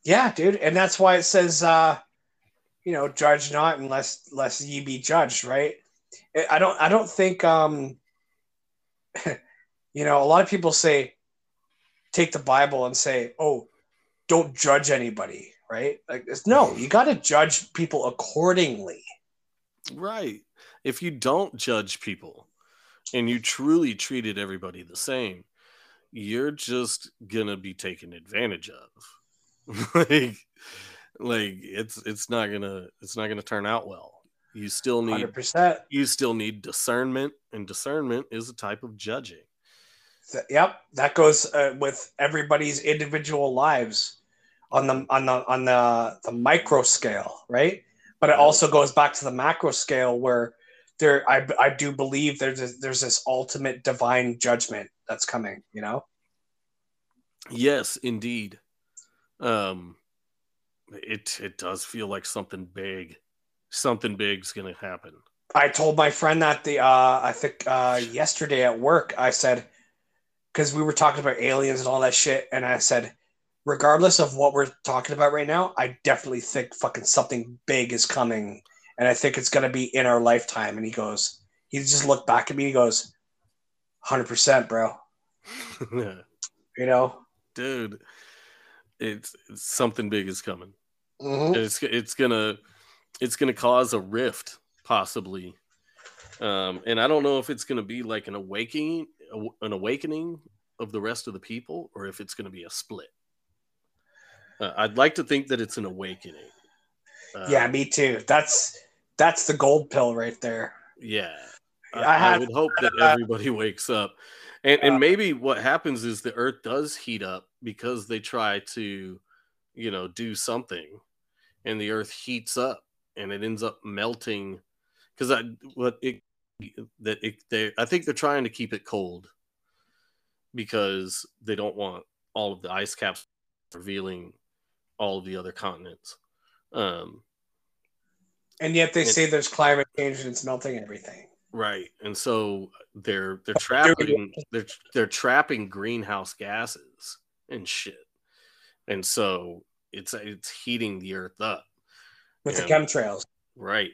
Yeah, dude. And that's why it says, uh, you know, judge not unless, unless ye be judged. Right. I don't, I don't think, um, you know, a lot of people say, take the Bible and say, oh, don't judge anybody. Right. Like it's, no, you got to judge people accordingly. Right. If you don't judge people and you truly treated everybody the same, you're just going to be taken advantage of. like, like it's, it's not gonna, it's not going to turn out well. You still need, one hundred percent You still need discernment, and discernment is a type of judging. Yep. That goes uh, with everybody's individual lives on the, on the, on the, the micro scale. Right. But it also goes back to the macro scale where there, I, I do believe there's a, there's this ultimate divine judgment that's coming, you know? Yes, indeed. Um, it, it does feel like something big, something big's going to happen. I told my friend that the, uh, I think uh, yesterday at work, I said, cause we were talking about aliens and all that shit. And I said, regardless of what we're talking about right now, I definitely think fucking something big is coming. And I think it's going to be in our lifetime. And he goes, he just looked back at me. He goes, one hundred percent, bro. You know? Dude, it's, it's something big is coming. Mm-hmm. It's it's going to it's gonna cause a rift, possibly. Um, and I don't know if it's going to be like an awakening, an awakening of the rest of the people, or if it's going to be a split. Uh, I'd like to think that it's an awakening. Uh, yeah, me too. That's that's the gold pill right there. Yeah. I, I, have, I would hope that everybody wakes up. And, uh, and maybe what happens is the earth does heat up because they try to, you know, do something. And the earth heats up and it ends up melting. Because I, what it, that it, they, I think they're trying to keep it cold because they don't want all of the ice caps revealing all of the other continents, um and yet they and, say there's climate change and it's melting everything, right? And so they're they're trapping they're they're trapping greenhouse gases and shit, and so it's it's heating the earth up with the chemtrails, right?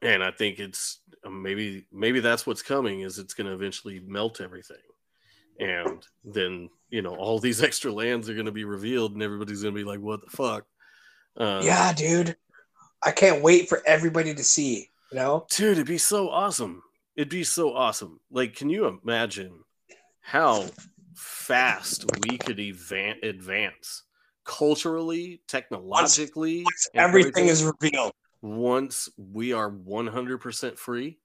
And I think it's maybe maybe that's what's coming, is it's going to eventually melt everything, and then, you know, all these extra lands are going to be revealed and everybody's going to be like, what the fuck? Um, yeah, dude. I can't wait for everybody to see, you know? Dude, it'd be so awesome. It'd be so awesome. Like, can you imagine how fast we could evan- advance culturally, technologically? Once, once everything, everything is revealed. Once we are one hundred percent free,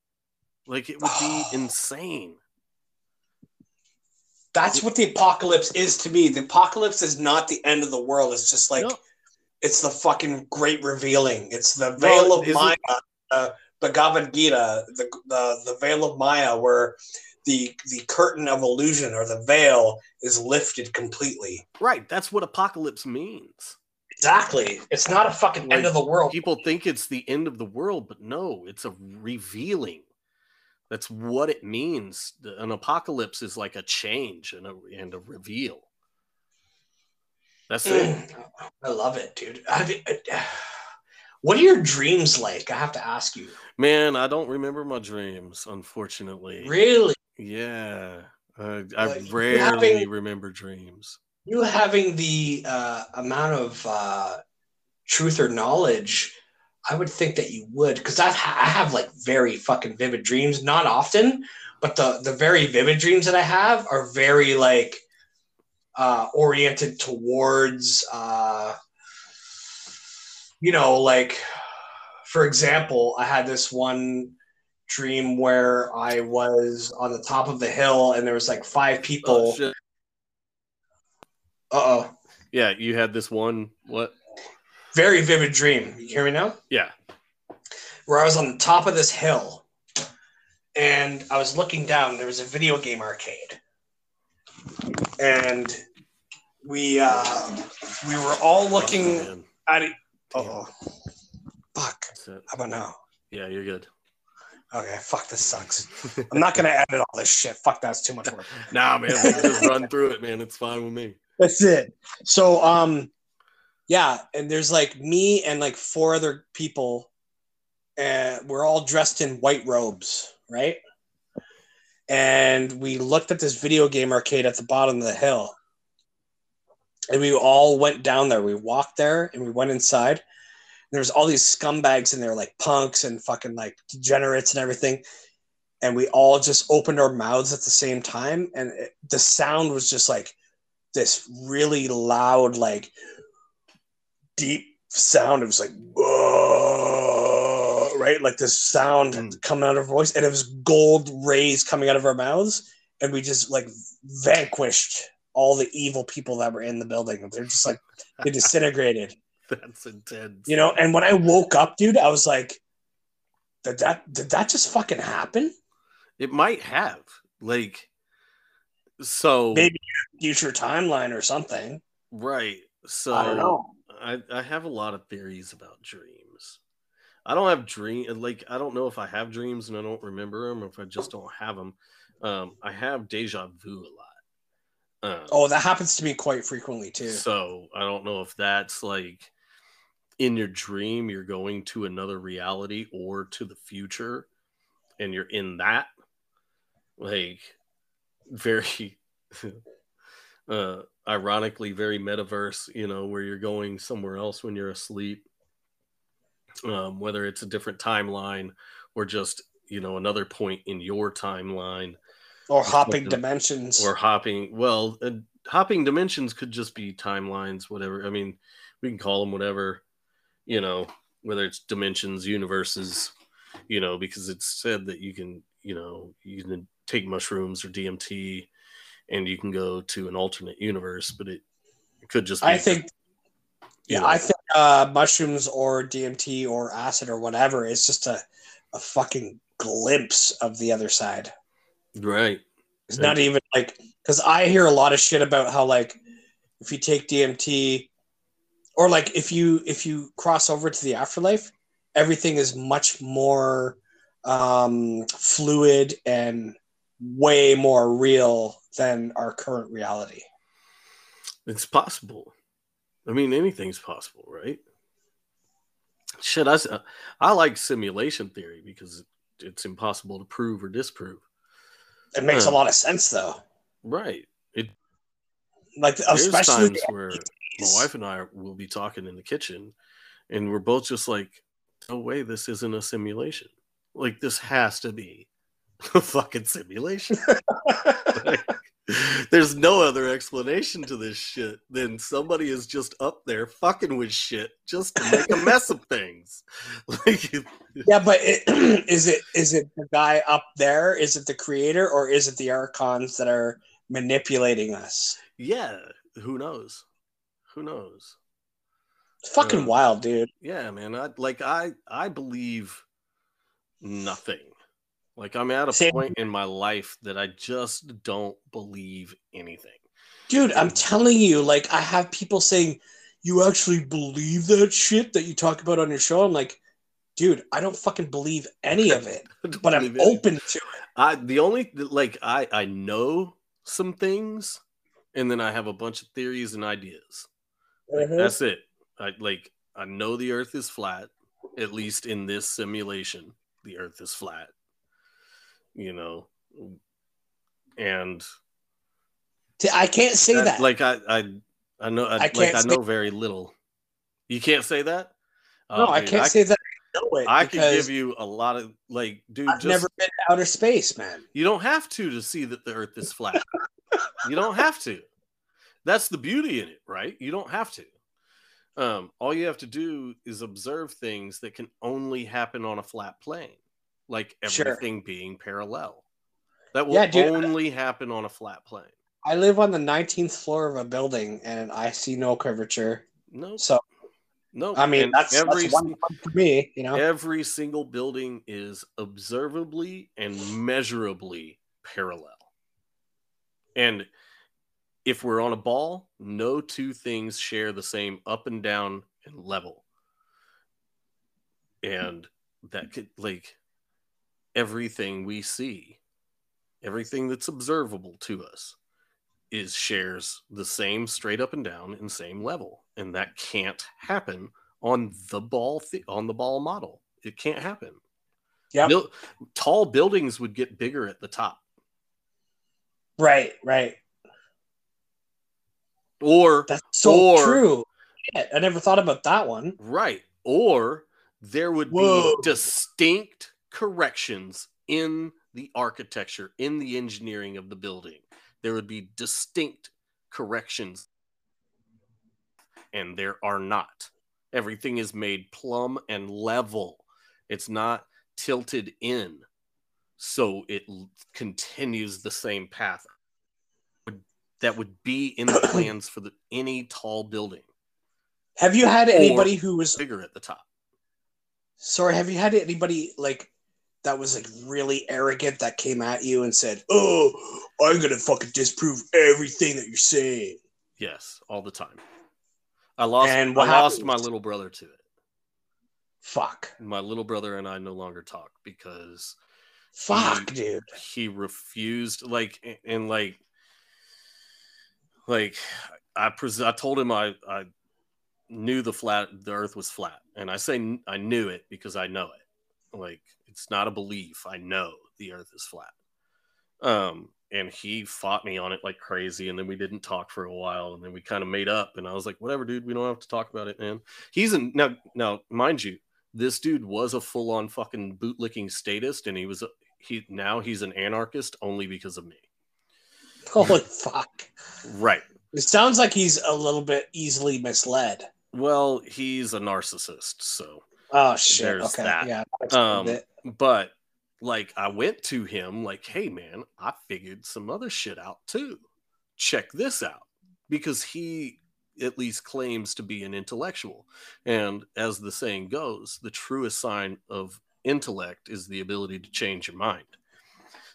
like, it would be insane. That's what the apocalypse is to me. The apocalypse is not the end of the world. It's just like, no. It's the fucking great revealing. It's the veil no, of Maya, uh, the Bhagavad Gita, the, the the veil of Maya, where the the curtain of illusion or the veil is lifted completely. Right. That's what apocalypse means. Exactly. It's not a fucking like, end of the world. People think it's the end of the world, but no, it's a revealing. That's what it means. An apocalypse is like a change and a, and a reveal. That's mm, it. I love it, dude. I mean, I, what are your dreams like? I have to ask you. Man, I don't remember my dreams, unfortunately. Really? Yeah. I, I uh, rarely having, remember dreams. You having the uh, amount of uh, truth or knowledge, I would think that you would, because I have like very fucking vivid dreams. Not often, but the, the very vivid dreams that I have are very like uh, oriented towards, uh, you know, like, for example, I had this one dream where I was on the top of the hill and there was like five people. Oh, uh-oh. Yeah, you had this one, what? Very vivid dream. You hear me now? Yeah. Where I was on the top of this hill and I was looking down. There was a video game arcade. And we uh, we were all looking oh, at it. Oh, fuck. How about now? Yeah, you're good. Okay, fuck, this sucks. I'm not going to edit all this shit. Fuck, that's too much work. Nah, man, we can just run through it, man. It's fine with me. That's it. So, um, yeah, and there's like me and like four other people, and we're all dressed in white robes, right? And we looked at this video game arcade at the bottom of the hill. And we all went down there. We walked there and we went inside. There's all these scumbags in there, like punks and fucking like degenerates and everything. And we all just opened our mouths at the same time. And it, the sound was just like this really loud, like deep sound. It was like, whoa, right? Like this sound mm. coming out of our voice. And it was gold rays coming out of our mouths. And we just like vanquished all the evil people that were in the building. They're just like, they disintegrated. That's intense. You know, and when I woke up, dude, I was like, did that did that just fucking happen? It might have. Like, so maybe future timeline or something. Right. So I don't know. I, I have a lot of theories about dreams. I don't have dream like I don't know if I have dreams and I don't remember them or if I just don't have them. Um I have deja vu a lot. Um, oh, that happens to me quite frequently too. So I don't know if that's like in your dream, you're going to another reality or to the future and you're in that like very uh, ironically, very metaverse, you know, where you're going somewhere else when you're asleep, um, whether it's a different timeline or just, you know, another point in your timeline. Or hopping dimensions. Or hopping. Well, uh, hopping dimensions could just be timelines, whatever. I mean, we can call them whatever, you know, whether it's dimensions, universes, you know, because it's said that you can, you know, you can take mushrooms or D M T and you can go to an alternate universe, but it, it could just be. I think, yeah, know. I think uh, mushrooms or D M T or acid or whatever is just a, a fucking glimpse of the other side. Right. It's not even like, because I hear a lot of shit about how like if you take D M T or like if you if you cross over to the afterlife, everything is much more um, fluid and way more real than our current reality. It's possible. I mean, anything's possible, right? Shit, I, I like simulation theory because it's impossible to prove or disprove. It makes huh. a lot of sense, though. Right. It like especially times where my wife and I will be talking in the kitchen, and we're both just like, "No way, this isn't a simulation. Like this has to be a fucking simulation." Like, there's no other explanation to this shit than somebody is just up there fucking with shit just to make a mess of things. Like, yeah, but it, is it is it the guy up there? Is it the creator or is it the archons that are manipulating us? Yeah, who knows? Who knows? It's fucking um, wild, dude. Yeah, man. I like I I believe nothing. Like, I'm at a Same. point in my life that I just don't believe anything. Dude, I'm telling you, like, I have people saying, you actually believe that shit that you talk about on your show? I'm like, dude, I don't fucking believe any of it, but I'm open to it. I, the only, like, I, I know some things, and then I have a bunch of theories and ideas. Like, mm-hmm. That's it. I, like, I know the earth is flat, at least in this simulation, the earth is flat. You know, and I can't say that. that. Like I, I, I know, I, I like I know very little. You can't say that. No, uh, I dude, can't I, say that. I, know it I can give you a lot of like, dude. I've just, never been to outer space, man. You don't have to to see that the Earth is flat. You don't have to. That's the beauty in it, right? You don't have to. Um, all you have to do is observe things that can only happen on a flat plane. like everything sure. being parallel. That will yeah, dude, only happen on a flat plane. I live on the nineteenth floor of a building, and I see no curvature. No, nope. so no. I mean, and that's every that's one for me. You know, every single building is observably and measurably parallel. And if we're on a ball, no two things share the same up and down and level. And that could, like, everything we see, everything that's observable to us is shares the same straight up and down and same level. And that can't happen on the ball, th- on the ball model. It can't happen. Yeah. Bil- tall buildings would get bigger at the top. Right, right. Or that's so or, true. Yeah, I never thought about that one. Right. Or there would Whoa. be distinct corrections in the architecture, in the engineering of the building. There would be distinct corrections. And there are not. Everything is made plumb and level. It's not tilted in. So it continues the same path that would be in the plans for the, any tall building. Have you had anybody who was bigger at the top? Sorry, have you had anybody like that was like really arrogant that came at you and said, "Oh, I'm gonna fucking disprove everything that you're saying"? Yes, all the time. I lost. And I lost happened? my little brother to it. Fuck. My little brother and I no longer talk because. Fuck, he, dude. He refused, like, and, and like, like I pres- I told him I, I knew the flat, the Earth was flat, and I say I knew it because I know it. Like, it's not a belief. I know the Earth is flat. Um, and he fought me on it like crazy, and then we didn't talk for a while, and then we kind of made up, and I was like, whatever, dude, we don't have to talk about it, man. He's in now, now, mind you. This dude was a full-on fucking bootlicking statist, and he was a, he now he's an anarchist only because of me. Holy fuck! Right. It sounds like he's a little bit easily misled. Well, he's a narcissist, so oh shit, there's okay, that. Yeah, um, it. But like, I went to him like, "Hey, man, I figured some other shit out too. Check this out," because he. At least claims to be an intellectual. And as the saying goes, the truest sign of intellect is the ability to change your mind.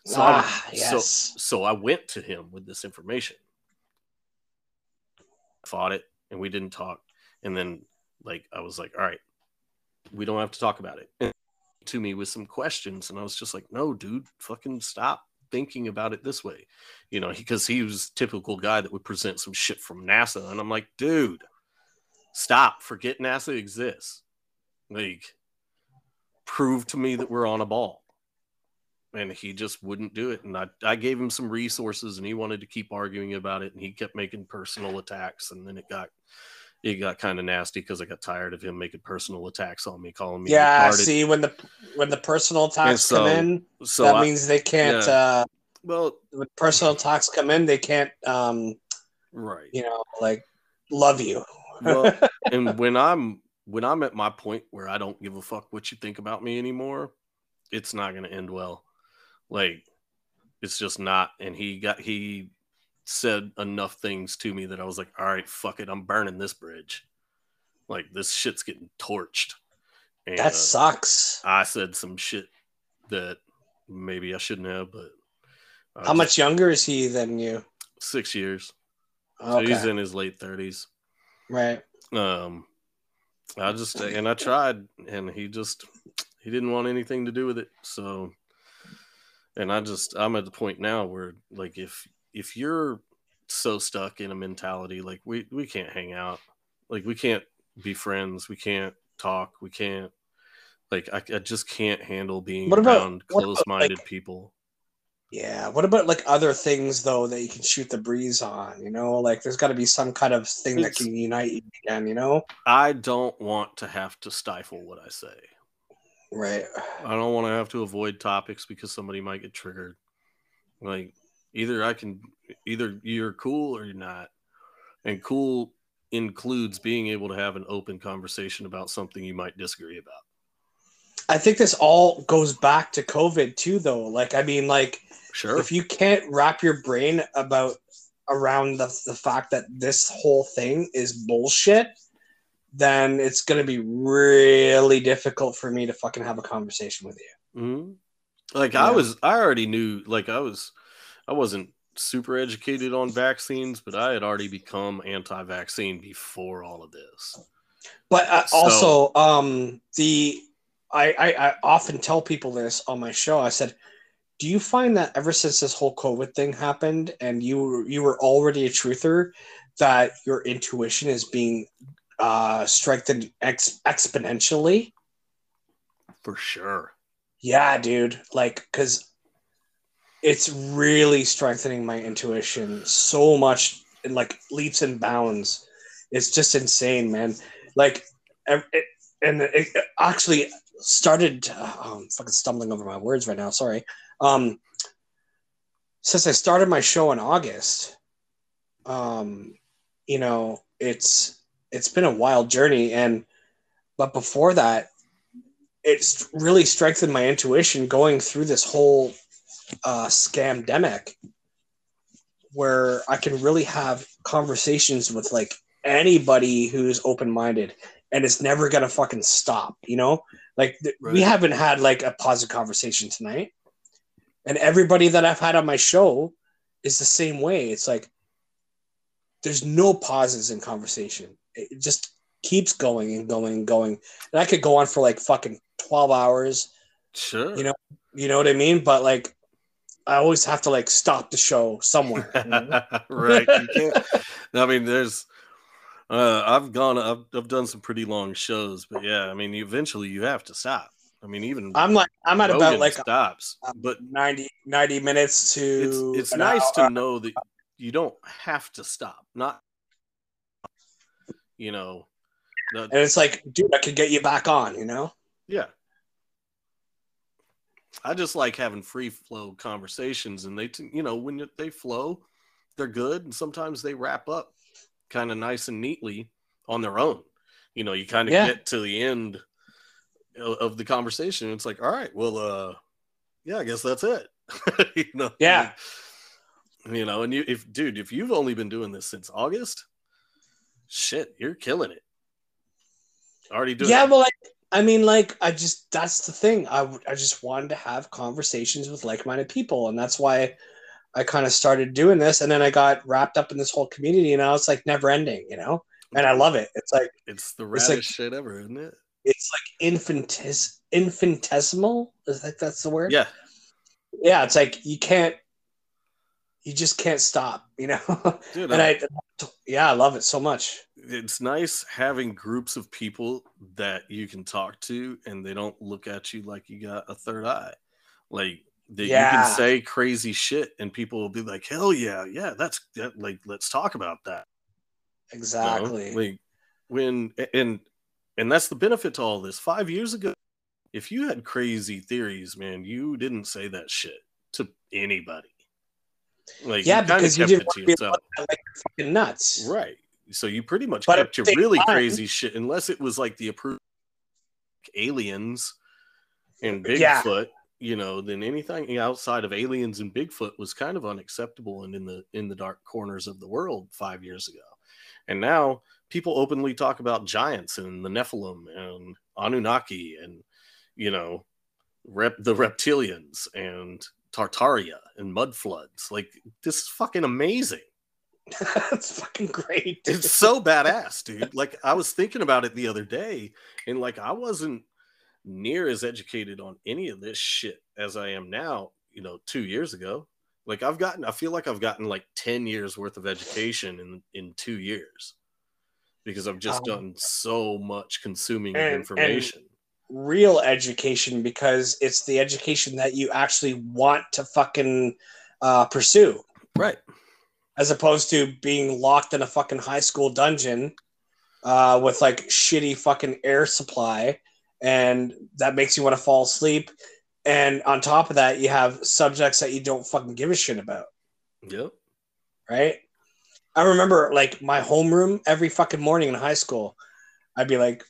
So, ah, I, yes. so, so I went to him with this information. I fought it and we didn't talk. And then like, I was like, all right, we don't have to talk about it. And to me with some questions. And I was just like, no, dude, fucking stop thinking about it this way, you know, because he, he was typical guy that would present some shit from NASA, and I'm like, dude, stop, forget NASA exists, like, prove to me that we're on a ball. And he just wouldn't do it, and I, I gave him some resources, and he wanted to keep arguing about it, and he kept making personal attacks, and then it got it got kind of nasty because I got tired of him making personal attacks on me, calling me. Yeah, retarded. See, when the when the personal attacks so, come in, so that I, means they can't. Yeah. Uh, well, when personal attacks come in, they can't. Um, right. You know, like love you. Well, and when I'm when I'm at my point where I don't give a fuck what you think about me anymore, it's not going to end well. Like, it's just not. And he got he. said enough things to me that I was like, all right, fuck it, I'm burning this bridge. Like, this shit's getting torched. And, that sucks. Uh, I said some shit that maybe I shouldn't have, but... Uh, How much younger is he than you? Six years. Okay. So he's in his late thirties. Right. Um, I just... And I tried, and he just... He didn't want anything to do with it, so... And I just... I'm at the point now where, like, if... If you're so stuck in a mentality, like we, we can't hang out, like we can't be friends, we can't talk, we can't, like I, I just can't handle being what about, around close-minded about, like, people. Yeah. What about like other things though that you can shoot the breeze on? You know, like there's got to be some kind of thing it's, that can unite you again. You know, I don't want to have to stifle what I say. Right. I don't want to have to avoid topics because somebody might get triggered. Like. Either I can, either you're cool or you're not. And cool includes being able to have an open conversation about something you might disagree about. I think this all goes back to COVID too, though. Like, I mean, like, sure, if you can't wrap your brain about around the, the fact that this whole thing is bullshit, then it's going to be really difficult for me to fucking have a conversation with you. Mm-hmm. Like, yeah. I was, I already knew, like, I was, I wasn't super educated on vaccines, but I had already become anti-vaccine before all of this. But uh, so, also, um, the, I, I, I often tell people this on my show. I said, do you find that ever since this whole COVID thing happened and you, you were already a truther, that your intuition is being uh, strengthened ex- exponentially? For sure. Yeah, dude. Like, because it's really strengthening my intuition so much, in like leaps and bounds. It's just insane, man. Like, it, and it actually started, oh, I'm fucking stumbling over my words right now. Sorry. Um, since I started my show in August, um, you know, it's, it's been a wild journey. And, but before that, it's really strengthened my intuition going through this whole uh, scamdemic, where I can really have conversations with like anybody who's open-minded, and it's never going to fucking stop, you know, like th- right. We haven't had like a positive conversation tonight. And everybody that I've had on my show is the same way. It's like, there's no pauses in conversation. It just keeps going and going and going. And I could go on for like fucking twelve hours. Sure. You know, you know what I mean? But like, I always have to like stop the show somewhere. You know? Right. You can't. I mean, there's, uh, I've gone, I've, I've done some pretty long shows, but yeah, I mean, eventually you have to stop. I mean, even I'm like, I'm at Rogan about like stops, a, but ninety, ninety minutes to, it's, it's nice hour. To know that you don't have to stop, not, you know, the, and it's like, dude, I could get you back on, you know? Yeah. I just like having free flow conversations, and they, you know, when they flow, they're good. And sometimes they wrap up kind of nice and neatly on their own. You know, you kind of yeah. get to the end of the conversation, it's like, all right, well, uh, yeah, I guess that's it. You know, yeah, you know, and you, if dude, if you've only been doing this since August, shit, you're killing it. Already doing, yeah. It. Well, I, I mean, like, I just that's the thing. I I just wanted to have conversations with like-minded people, and that's why I kind of started doing this. And then I got wrapped up in this whole community, and now it's like never-ending, you know. And I love it. It's like it's the raddest it's like, shit ever, isn't it? It's like infinitesimally, infinitesimal. Is that that's the word? Yeah. Yeah. It's like, you can't, you just can't stop, you know? Dude, and I, I, yeah, I love it so much. It's nice having groups of people that you can talk to and they don't look at you like you got a third eye. Like that yeah. you can say crazy shit and people will be like, hell yeah. Yeah. That's that, like, let's talk about that. Exactly. You know? Like when, and, And that's the benefit to all this. Five years ago, if you had crazy theories, man, you didn't say that shit to anybody. Like, yeah, you because kept you didn't want to yourself. Be like fucking nuts, right? So you pretty much but kept your really time. Crazy shit, unless it was like the approved aliens and Bigfoot. Yeah. You know, then anything outside of aliens and Bigfoot was kind of unacceptable and in the in the dark corners of the world five years ago, and now. People openly talk about giants and the Nephilim and Anunnaki and, you know, rep, the reptilians and Tartaria and mud floods. Like, this is fucking amazing. That's fucking great. Dude. It's so badass, dude. Like, I was thinking about it the other day, and like, I wasn't near as educated on any of this shit as I am now, you know, two years ago. Like, I've gotten, I feel like I've gotten like ten years worth of education in, in two years. Because I've just done um, so much consuming and, information. And real education, because it's the education that you actually want to fucking uh, pursue. Right. As opposed to being locked in a fucking high school dungeon uh, with like shitty fucking air supply. And that makes you want to fall asleep. And on top of that, you have subjects that you don't fucking give a shit about. Yep. Right. I remember like my homeroom every fucking morning in high school, I'd be like,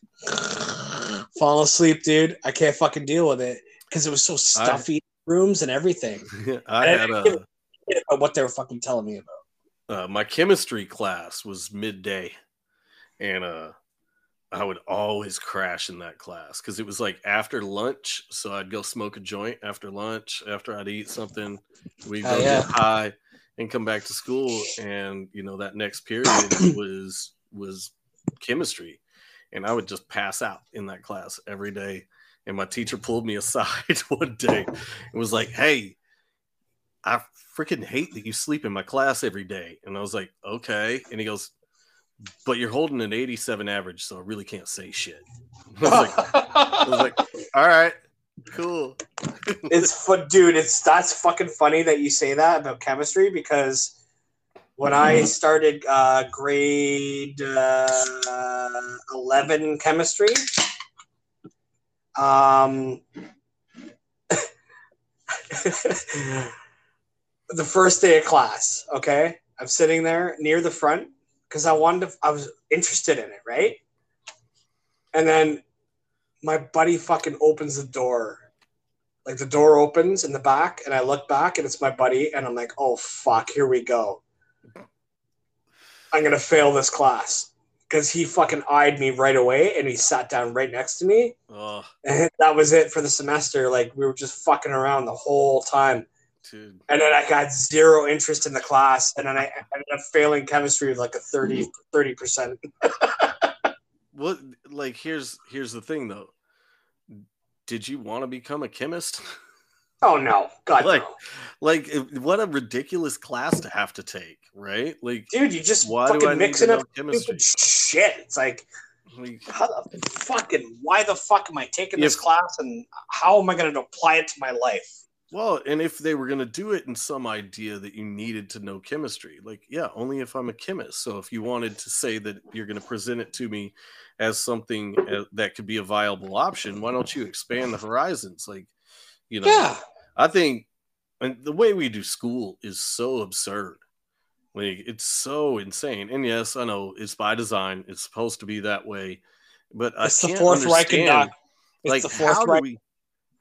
falling asleep, dude. I can't fucking deal with it because it was so stuffy I, rooms and everything. I and had I didn't a, about what they were fucking telling me about. Uh, my chemistry class was midday, and uh, I would always crash in that class because it was like after lunch. So I'd go smoke a joint after lunch. After I'd eat something, we'd go uh, yeah. get high and come back to school. And you know that next period was was chemistry. And I would just pass out in that class every day. And my teacher pulled me aside one day and was like, hey, I freaking hate that you sleep in my class every day. And I was like, okay. And he goes, but you're holding an eighty-seven average, so I really can't say shit. I was like, I was like all right, cool. It's fun, dude. It's that's fucking funny that you say that about chemistry because when I started uh, grade uh, eleven chemistry, um, the first day of class, okay, I'm sitting there near the front because I wanted to, I was interested in it, right? And then my buddy fucking opens the door. Like the door opens in the back, and I look back, and it's my buddy, and I'm like, oh, fuck, here we go. I'm going to fail this class because he fucking eyed me right away and he sat down right next to me. Oh. And that was it for the semester. Like we were just fucking around the whole time. Dude. And then I got zero interest in the class. And then I ended up failing chemistry with like a thirty percent. What? Like, here's, here's the thing though. Did you want to become a chemist? Oh no, God! Like, no. Like, what a ridiculous class to have to take, right? Like, dude, you just why fucking do I mixing up stupid shit. It's like, like, how the fucking why the fuck am I taking if, this class, and how am I going to apply it to my life? Well, and if they were going to do it in some idea that you needed to know chemistry, like, yeah, only if I'm a chemist. So if you wanted to say that you're going to present it to me as something that could be a viable option, why don't you expand the horizons, like? You know, yeah. I think and the way we do school is so absurd. Like, it's so insane. And yes, I know it's by design. It's supposed to be that way. But it's I can't the Fourth Reich indoctrination. It's like, the Fourth Reich, we,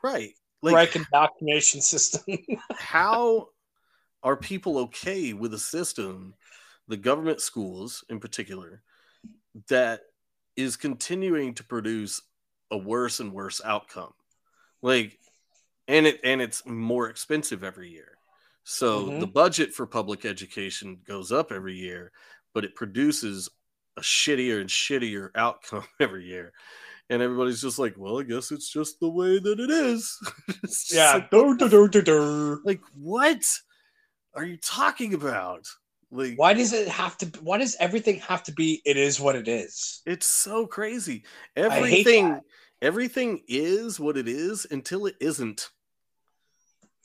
right, like, Reich indoctrination system. How are people okay with a system, the government schools in particular, that is continuing to produce a worse and worse outcome? Like, And it and it's more expensive every year. So mm-hmm. the budget for public education goes up every year, but it produces a shittier and shittier outcome every year. And everybody's just like, well, I guess it's just the way that it is. Yeah. Like, dur, dur, dur, dur. Like, what are you talking about? Like, why does it have to why does everything have to be it is what it is? It's so crazy. Everything everything is what it is until it isn't.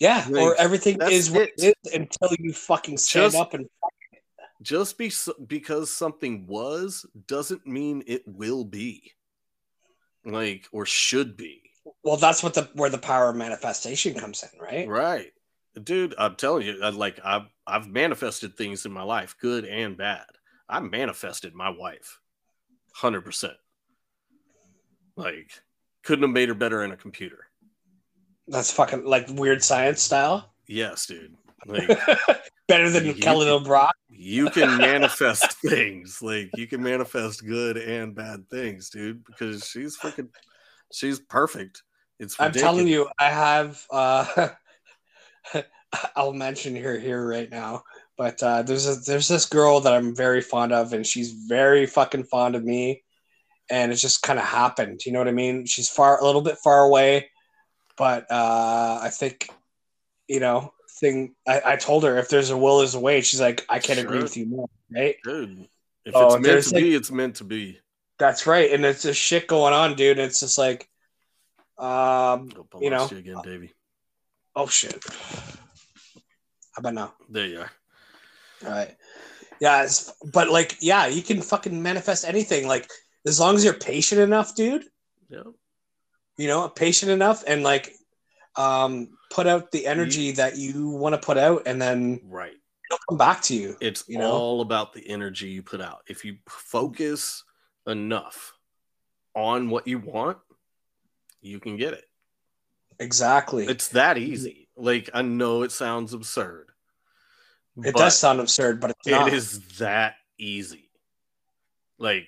Yeah, like, or everything is what it. it is until you fucking stand just, up and fuck it. Just be, because something was doesn't mean it will be, like, or should be. Well, that's what the where the power of manifestation comes in, right? Right, dude. I'm telling you, I, like I've I've manifested things in my life, good and bad. I manifested my wife, one hundred percent. Like, couldn't have made her better in a computer. That's fucking like weird science style. Yes, dude. Like, better than Kelly O'Brock. You can manifest things. Like, you can manifest good and bad things, dude. Because she's freaking, she's perfect. It's ridiculous. I'm telling you, I have. Uh, I'll mention her here right now, but uh, there's a, there's this girl that I'm very fond of, and she's very fucking fond of me. And it just kind of happened. You know what I mean? She's far, a little bit far away. But uh, I think, you know, thing. I, I told her if there's a will, there's a way. She's like, I can't sure. agree with you more. Right? Dude, if so it's meant to like, be, it's meant to be. That's right. And it's just shit going on, dude. It's just like, um, you know. You again, Davey. Oh, shit. How about now? There you are. All right. Yeah. It's, but like, yeah, you can fucking manifest anything. Like, as long as you're patient enough, dude. Yeah. You know, patient enough and like um, put out the energy you, that you want to put out and then right. it'll come back to you. It's you all know? about the energy you put out. If you focus enough on what you want, you can get it. Exactly. It's that easy. Like, I know it sounds absurd. It does sound absurd, but it's not. It is that easy. Like,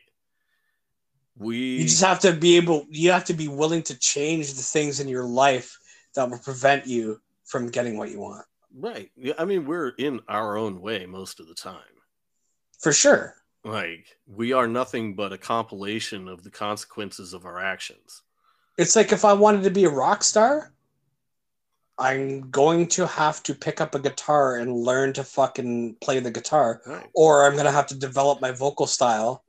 we... You just have to be able... You have to be willing to change the things in your life that will prevent you from getting what you want. Right. I mean, we're in our own way most of the time. For sure. Like, we are nothing but a compilation of the consequences of our actions. It's like if I wanted to be a rock star, I'm going to have to pick up a guitar and learn to fucking play the guitar. Right. Or I'm going to have to develop my vocal style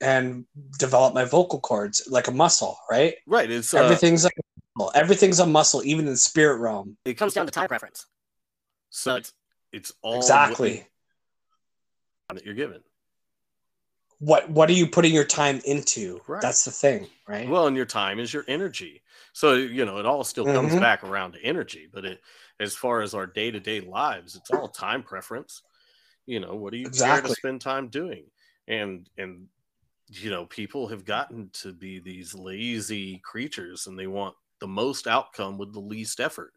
and develop my vocal cords like a muscle, right? Right. It's Everything's, uh, like a muscle. Everything's a muscle, even in spirit realm. It comes down to time preference. So it's, it's all... Exactly. That you're given. What what are you putting your time into? Right. That's the thing, right? Well, and your time is your energy. So, you know, it all still comes mm-hmm. back around to energy. But it, as far as our day-to-day lives, it's all time preference. You know, what do you exactly. care to spend time doing? And, and you know, people have gotten to be these lazy creatures, and they want the most outcome with the least effort.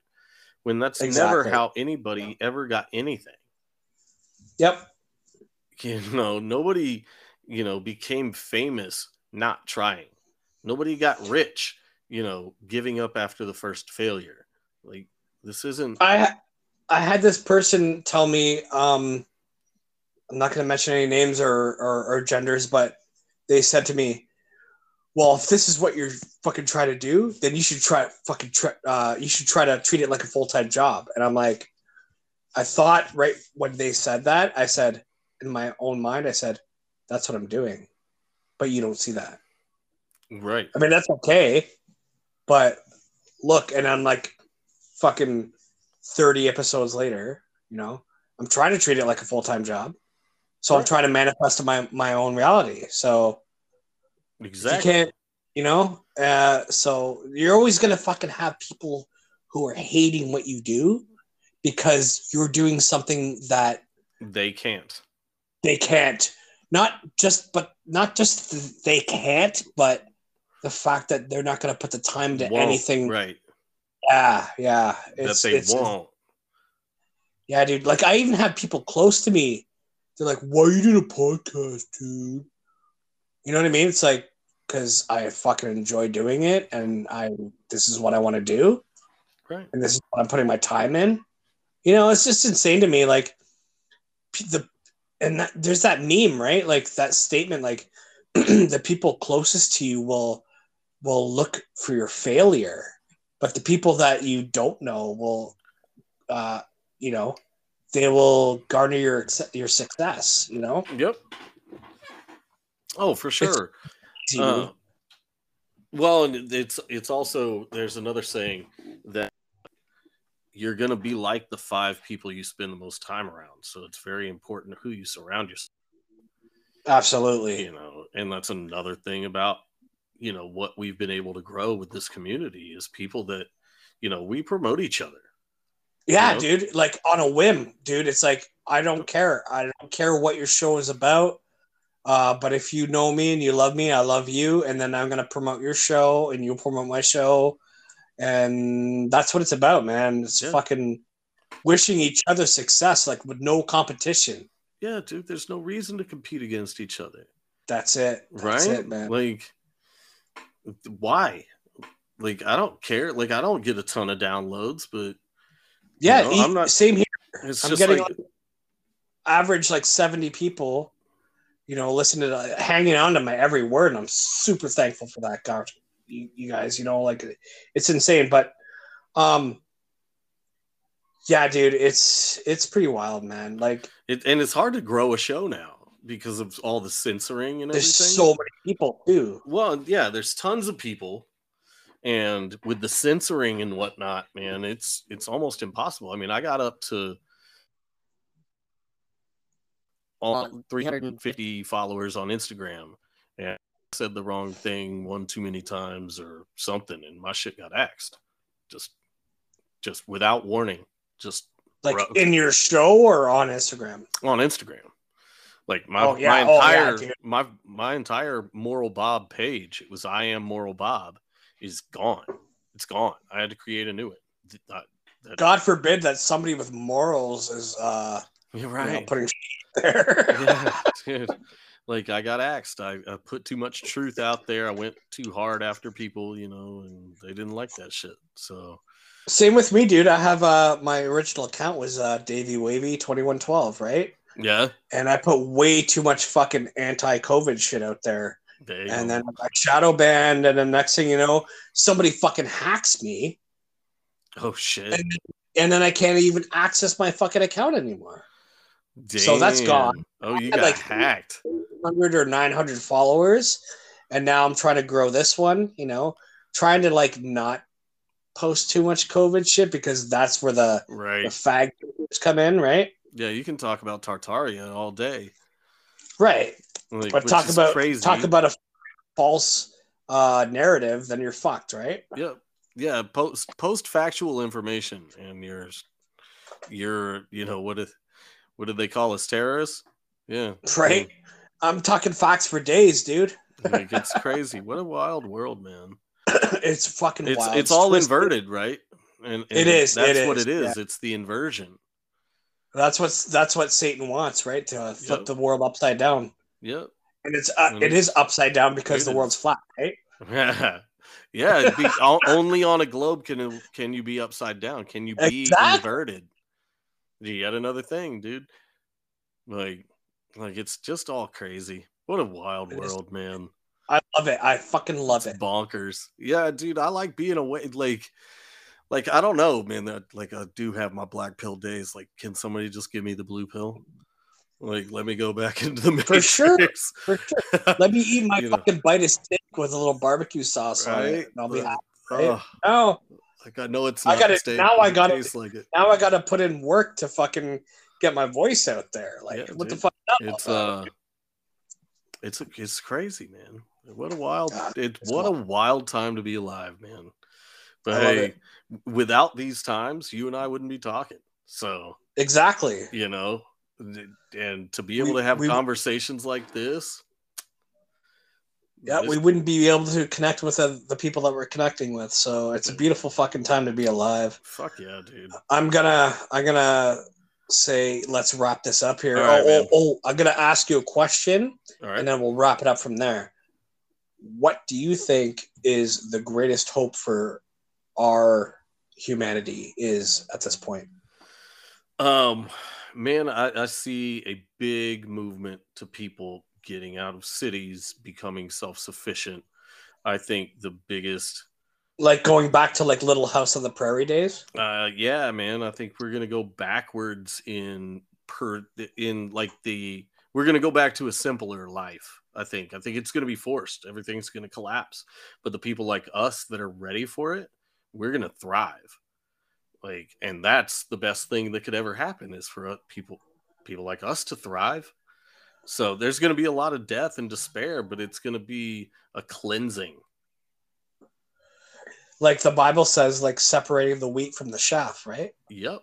When that's exactly. never how anybody yeah. ever got anything. Yep. You know, nobody... you know, became famous not trying. Nobody got rich, you know, giving up after the first failure. Like, this isn't... I I had this person tell me, um, I'm not going to mention any names or, or, or genders, but they said to me, well, if this is what you're fucking trying to do, then you should try fucking try, uh, you should try to treat it like a full-time job. And I'm like, I thought right when they said that, I said, in my own mind, I said, that's what I'm doing, but you don't see that. Right. I mean, that's okay, but look, and I'm like fucking thirty episodes later, you know, I'm trying to treat it like a full-time job. So right. I'm trying to manifest my, my own reality. So exactly. you can't, you know, uh, so you're always going to fucking have people who are hating what you do because you're doing something that they can't, they can't. Not just, but not just the, they can't, but the fact that they're not going to put the time to won't, anything. Right. Yeah. Yeah. It's, that they it's, won't. Yeah, dude. Like, I even have people close to me. They're like, why are you doing a podcast, dude? You know what I mean? It's like, because I fucking enjoy doing it, and I, this is what I want to do. Right. And this is what I'm putting my time in. You know, it's just insane to me. Like, the, And that, there's that meme, right? Like that statement, like the people closest to you will will look for your failure, but the people that you don't know will, uh, you know, they will garner your your success. You know. Yep. Oh, for sure. Uh, well, and it's it's also there's another saying that you're going to be like the five people you spend the most time around. So it's very important who you surround yourself with. Absolutely. You know, and that's another thing about, you know, what we've been able to grow with this community is people that, you know, we promote each other. Yeah, you know? Dude. Like on a whim, dude. It's like, I don't care. I don't care what your show is about. Uh, but if you know me and you love me, I love you. And then I'm going to promote your show and you'll promote my show. And that's what it's about, man. It's yeah. fucking wishing each other success, like with no competition. Yeah, dude, there's no reason to compete against each other. That's it. That's right? it, man. Like, why? Like, I don't care. Like, I don't get a ton of downloads, but yeah, you know, e- I'm not, same here. It's I'm just getting like, like, average like seventy people, you know, listening to uh, hanging on to my every word, and I'm super thankful for that, God. You, you guys, you know, like it's insane, but um yeah, dude, it's it's pretty wild, man. Like it, and it's hard to grow a show now because of all the censoring and there's everything. So many people too. Well, yeah, there's tons of people, and with the censoring and whatnot, man, it's it's almost impossible. I mean, I got up to all three hundred fifty followers on Instagram, and said the wrong thing one too many times or something, and my shit got axed just just without warning, just like rough. In your show or on Instagram on Instagram like my, oh, yeah. my entire oh, yeah, my my entire Moral Bob page. It was I am Moral Bob, is gone. It's gone. I had to create a new one. That, that, God forbid that somebody with morals is uh, you're right. You know, putting shit there. Yeah, dude. Like, I got axed. I, I put too much truth out there. I went too hard after people, you know, and they didn't like that shit. So same with me, dude. I have uh, my original account was uh, Davey Wavy twenty-one twelve, right? Yeah. And I put way too much fucking anti-COVID shit out there. Damn. And then I shadow banned, and the next thing you know, somebody fucking hacks me. Oh, shit. And, and then I can't even access my fucking account anymore. Damn. So that's gone. Oh, you got like hacked. one hundred or nine hundred followers, and now I'm trying to grow this one, you know, trying to like not post too much COVID shit, because that's where the, right. the fag come in, right? Yeah, you can talk about Tartaria all day. Right. Like, but talk about crazy. talk about a false uh, narrative, then you're fucked, right? Yeah, yeah. Post post factual information, and you're you're you know what if, what do they call us, terrorists? Yeah, right. Yeah. I'm talking facts for days, dude. Like, it's crazy. What a wild world, man. It's fucking it's, wild. It's, it's all twisted. Inverted, right? And, and it is. That's it what is. it is. Yeah. It's the inversion. That's what's that's what Satan wants, right? To flip yep. the world upside down. Yep. And it's uh, and it is upside down because the world's flat, right? Yeah. Yeah, it'd be, only on a globe can can you be upside down. Can you be exactly. inverted? Yet another thing, dude. Like like it's just all crazy. What a wild it world, is, man. I love it. I fucking love it's it. Bonkers. Yeah, dude, I like being away like Like, I don't know, man. Like, I do have my black pill days. Like, can somebody just give me the blue pill? Like, let me go back into the Matrix. For sure. For sure. Let me eat my fucking know. bite of steak with a little barbecue sauce right? on it. And I'll be happy. Right? Oh. No. Like, I know it's not I gotta, steak. Now I got to like Now I got to put in work to fucking get my voice out there. Like, yeah, what dude. the fuck? It's, uh, it's, it's crazy, man. What a wild, God, it, what wild. a wild time to be alive, man. But hey, without these times, you and I wouldn't be talking. So exactly, you know, and to be able we, to have we, conversations like this, yeah, just, we wouldn't be able to connect with the, the people that we're connecting with. So it's a beautiful fucking time to be alive. Fuck yeah, dude. I'm gonna, I'm gonna say, let's wrap this up here. Right, oh, oh, oh, I'm gonna ask you a question, right. and then we'll wrap it up from there. What do you think is the greatest hope for our humanity is at this point? Um, man, I, I see a big movement to people getting out of cities, becoming self-sufficient. I think the biggest... Like going back to like Little House on the Prairie days? Uh, yeah, man. I think we're going to go backwards in per in like the... We're going to go back to a simpler life, I think. I think it's going to be forced. Everything's going to collapse. But the people like us that are ready for it, we're going to thrive. Like, and that's the best thing that could ever happen is for people, people like us to thrive. So there's going to be a lot of death and despair, but it's going to be a cleansing. Like the Bible says, like separating the wheat from the chaff, right? Yep.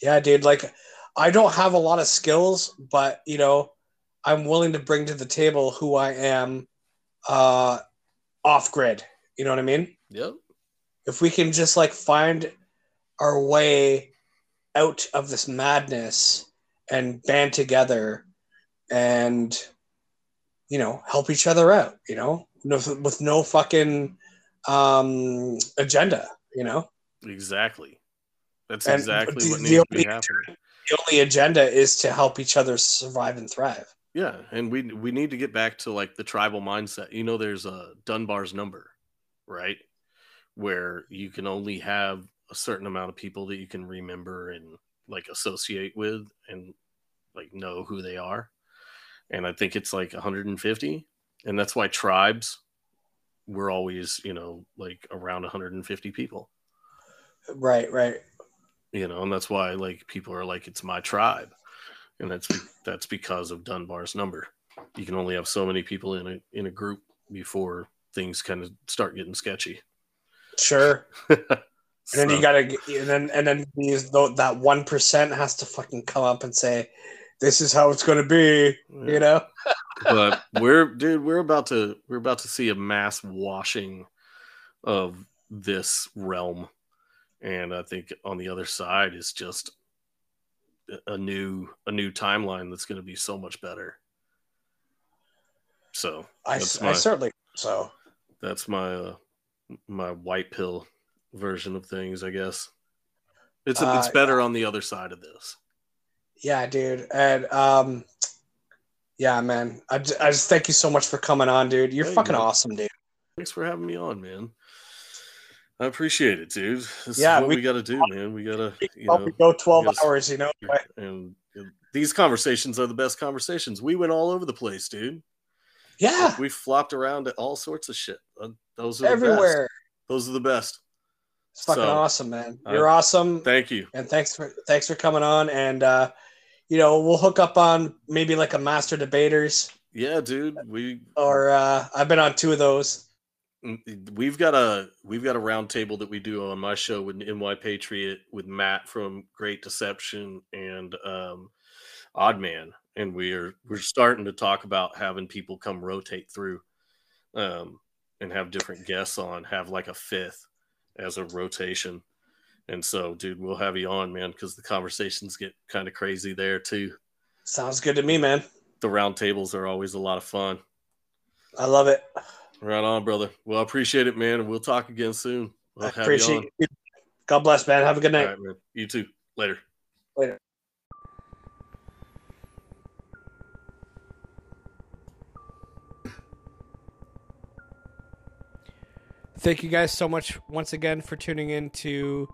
Yeah, dude. Like I don't have a lot of skills, but you know, I'm willing to bring to the table who I am, uh, off grid. You know what I mean? Yep. If we can just like find our way out of this madness and band together and, you know, help each other out, you know, no, with no fucking um, agenda, you know? Exactly. That's and exactly the, what needs to be happening. The only agenda is to help each other survive and thrive. Yeah. And we, we need to get back to like the tribal mindset. You know, there's a Dunbar's number, right? Where you can only have a certain amount of people that you can remember and like associate with and like know who they are. And I think it's like one hundred fifty. And that's why tribes were always, you know, like around one hundred fifty people. Right, right. You know, and that's why like people are like, it's my tribe. And that's that's because of Dunbar's number. You can only have so many people in a in a group before things kind of start getting sketchy. Sure. And so. then you gotta, and then and then these, that one percent has to fucking come up and say, "This is how it's gonna be," yeah. you know. But we're, dude, we're about to, we're about to see a mass washing of this realm. And I think on the other side is just a new a new timeline that's going to be so much better. So I, my, I certainly so. That's my uh, my white pill version of things, I guess. It's uh, it's better on the other side of this. Yeah, dude, and um, yeah, man. I, I just thank you so much for coming on, dude. You're hey, fucking man. awesome, dude. Thanks for having me on, man. I appreciate it, dude. This yeah, is what we, we got to do, man. We got to you know, go twelve gotta, hours, you know. And, and these conversations are the best conversations. We went all over the place, dude. Yeah, like we flopped around at all sorts of shit. Those are everywhere. The best. Those are the best. It's fucking so, awesome, man. You're uh, awesome. Thank you, and thanks for thanks for coming on. And uh, you know, we'll hook up on maybe like a master debaters. Yeah, dude. We or uh, I've been on two of those. We've got a we've got a round table that we do on my show with N Y Patriot with Matt from Great Deception and um, Odd Man. And we're we're starting to talk about having people come rotate through, um, and have different guests on, have like a fifth as a rotation. And so, dude, we'll have you on, man, because the conversations get kind of crazy there too. Sounds good to me, man. The round tables are always a lot of fun. I love it. Right on, brother. Well, I appreciate it, man, and we'll talk again soon. We'll I appreciate you. God bless, man. Have a good night. All right, man. You too. Later. Later. Thank you guys so much once again for tuning in to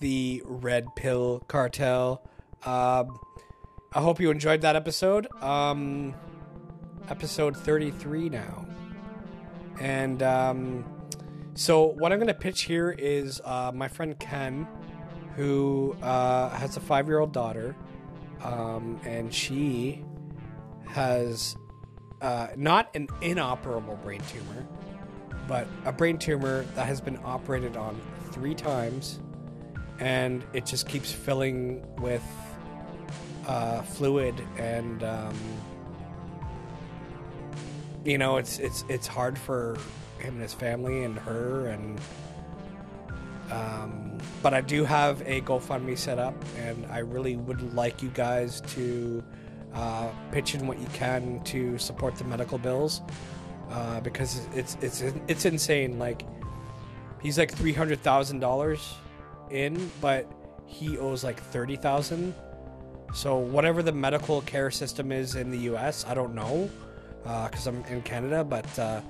the Red Pill Cartel. Um, I hope you enjoyed that episode. Um, episode thirty-three now. And um, so what I'm going to pitch here is uh, my friend Ken, who uh, has a five-year-old daughter. Um, and she has uh, not an inoperable brain tumor, but a brain tumor that has been operated on three times, and it just keeps filling with uh, fluid, and um, you know, it's it's it's hard for him and his family and her, and um, but I do have a GoFundMe set up, and I really would like you guys to uh, pitch in what you can to support the medical bills. Uh, because it's it's it's insane. Like, he's like three hundred thousand dollars in, but he owes like thirty thousand. So whatever the medical care system is in the U S, I don't know, because uh, I'm in Canada. But uh,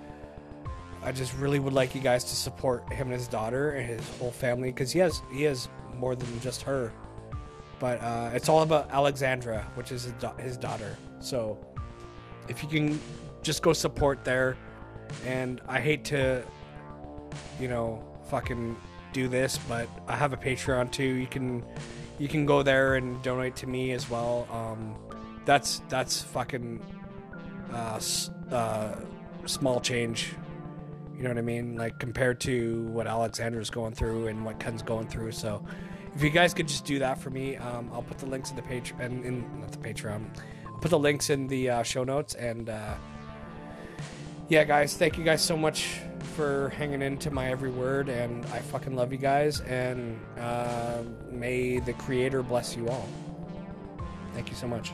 I just really would like you guys to support him and his daughter and his whole family, because he has he has more than just her. But uh, it's all about Alexandra, which is his, da- his daughter. So if you can. Just go support there. And I hate to, you know, fucking do this, but I have a Patreon too. You can you can go there and donate to me as well. Um, that's that's fucking uh, uh, small change. You know what I mean? Like, compared to what Alexander's going through and what Ken's going through. So if you guys could just do that for me, um, I'll put the links in the Patreon. In, not the Patreon. I'll put the links in the uh, show notes and. Uh, Yeah, guys, thank you guys so much for hanging into my every word, and I fucking love you guys, and uh, may the Creator bless you all. Thank you so much.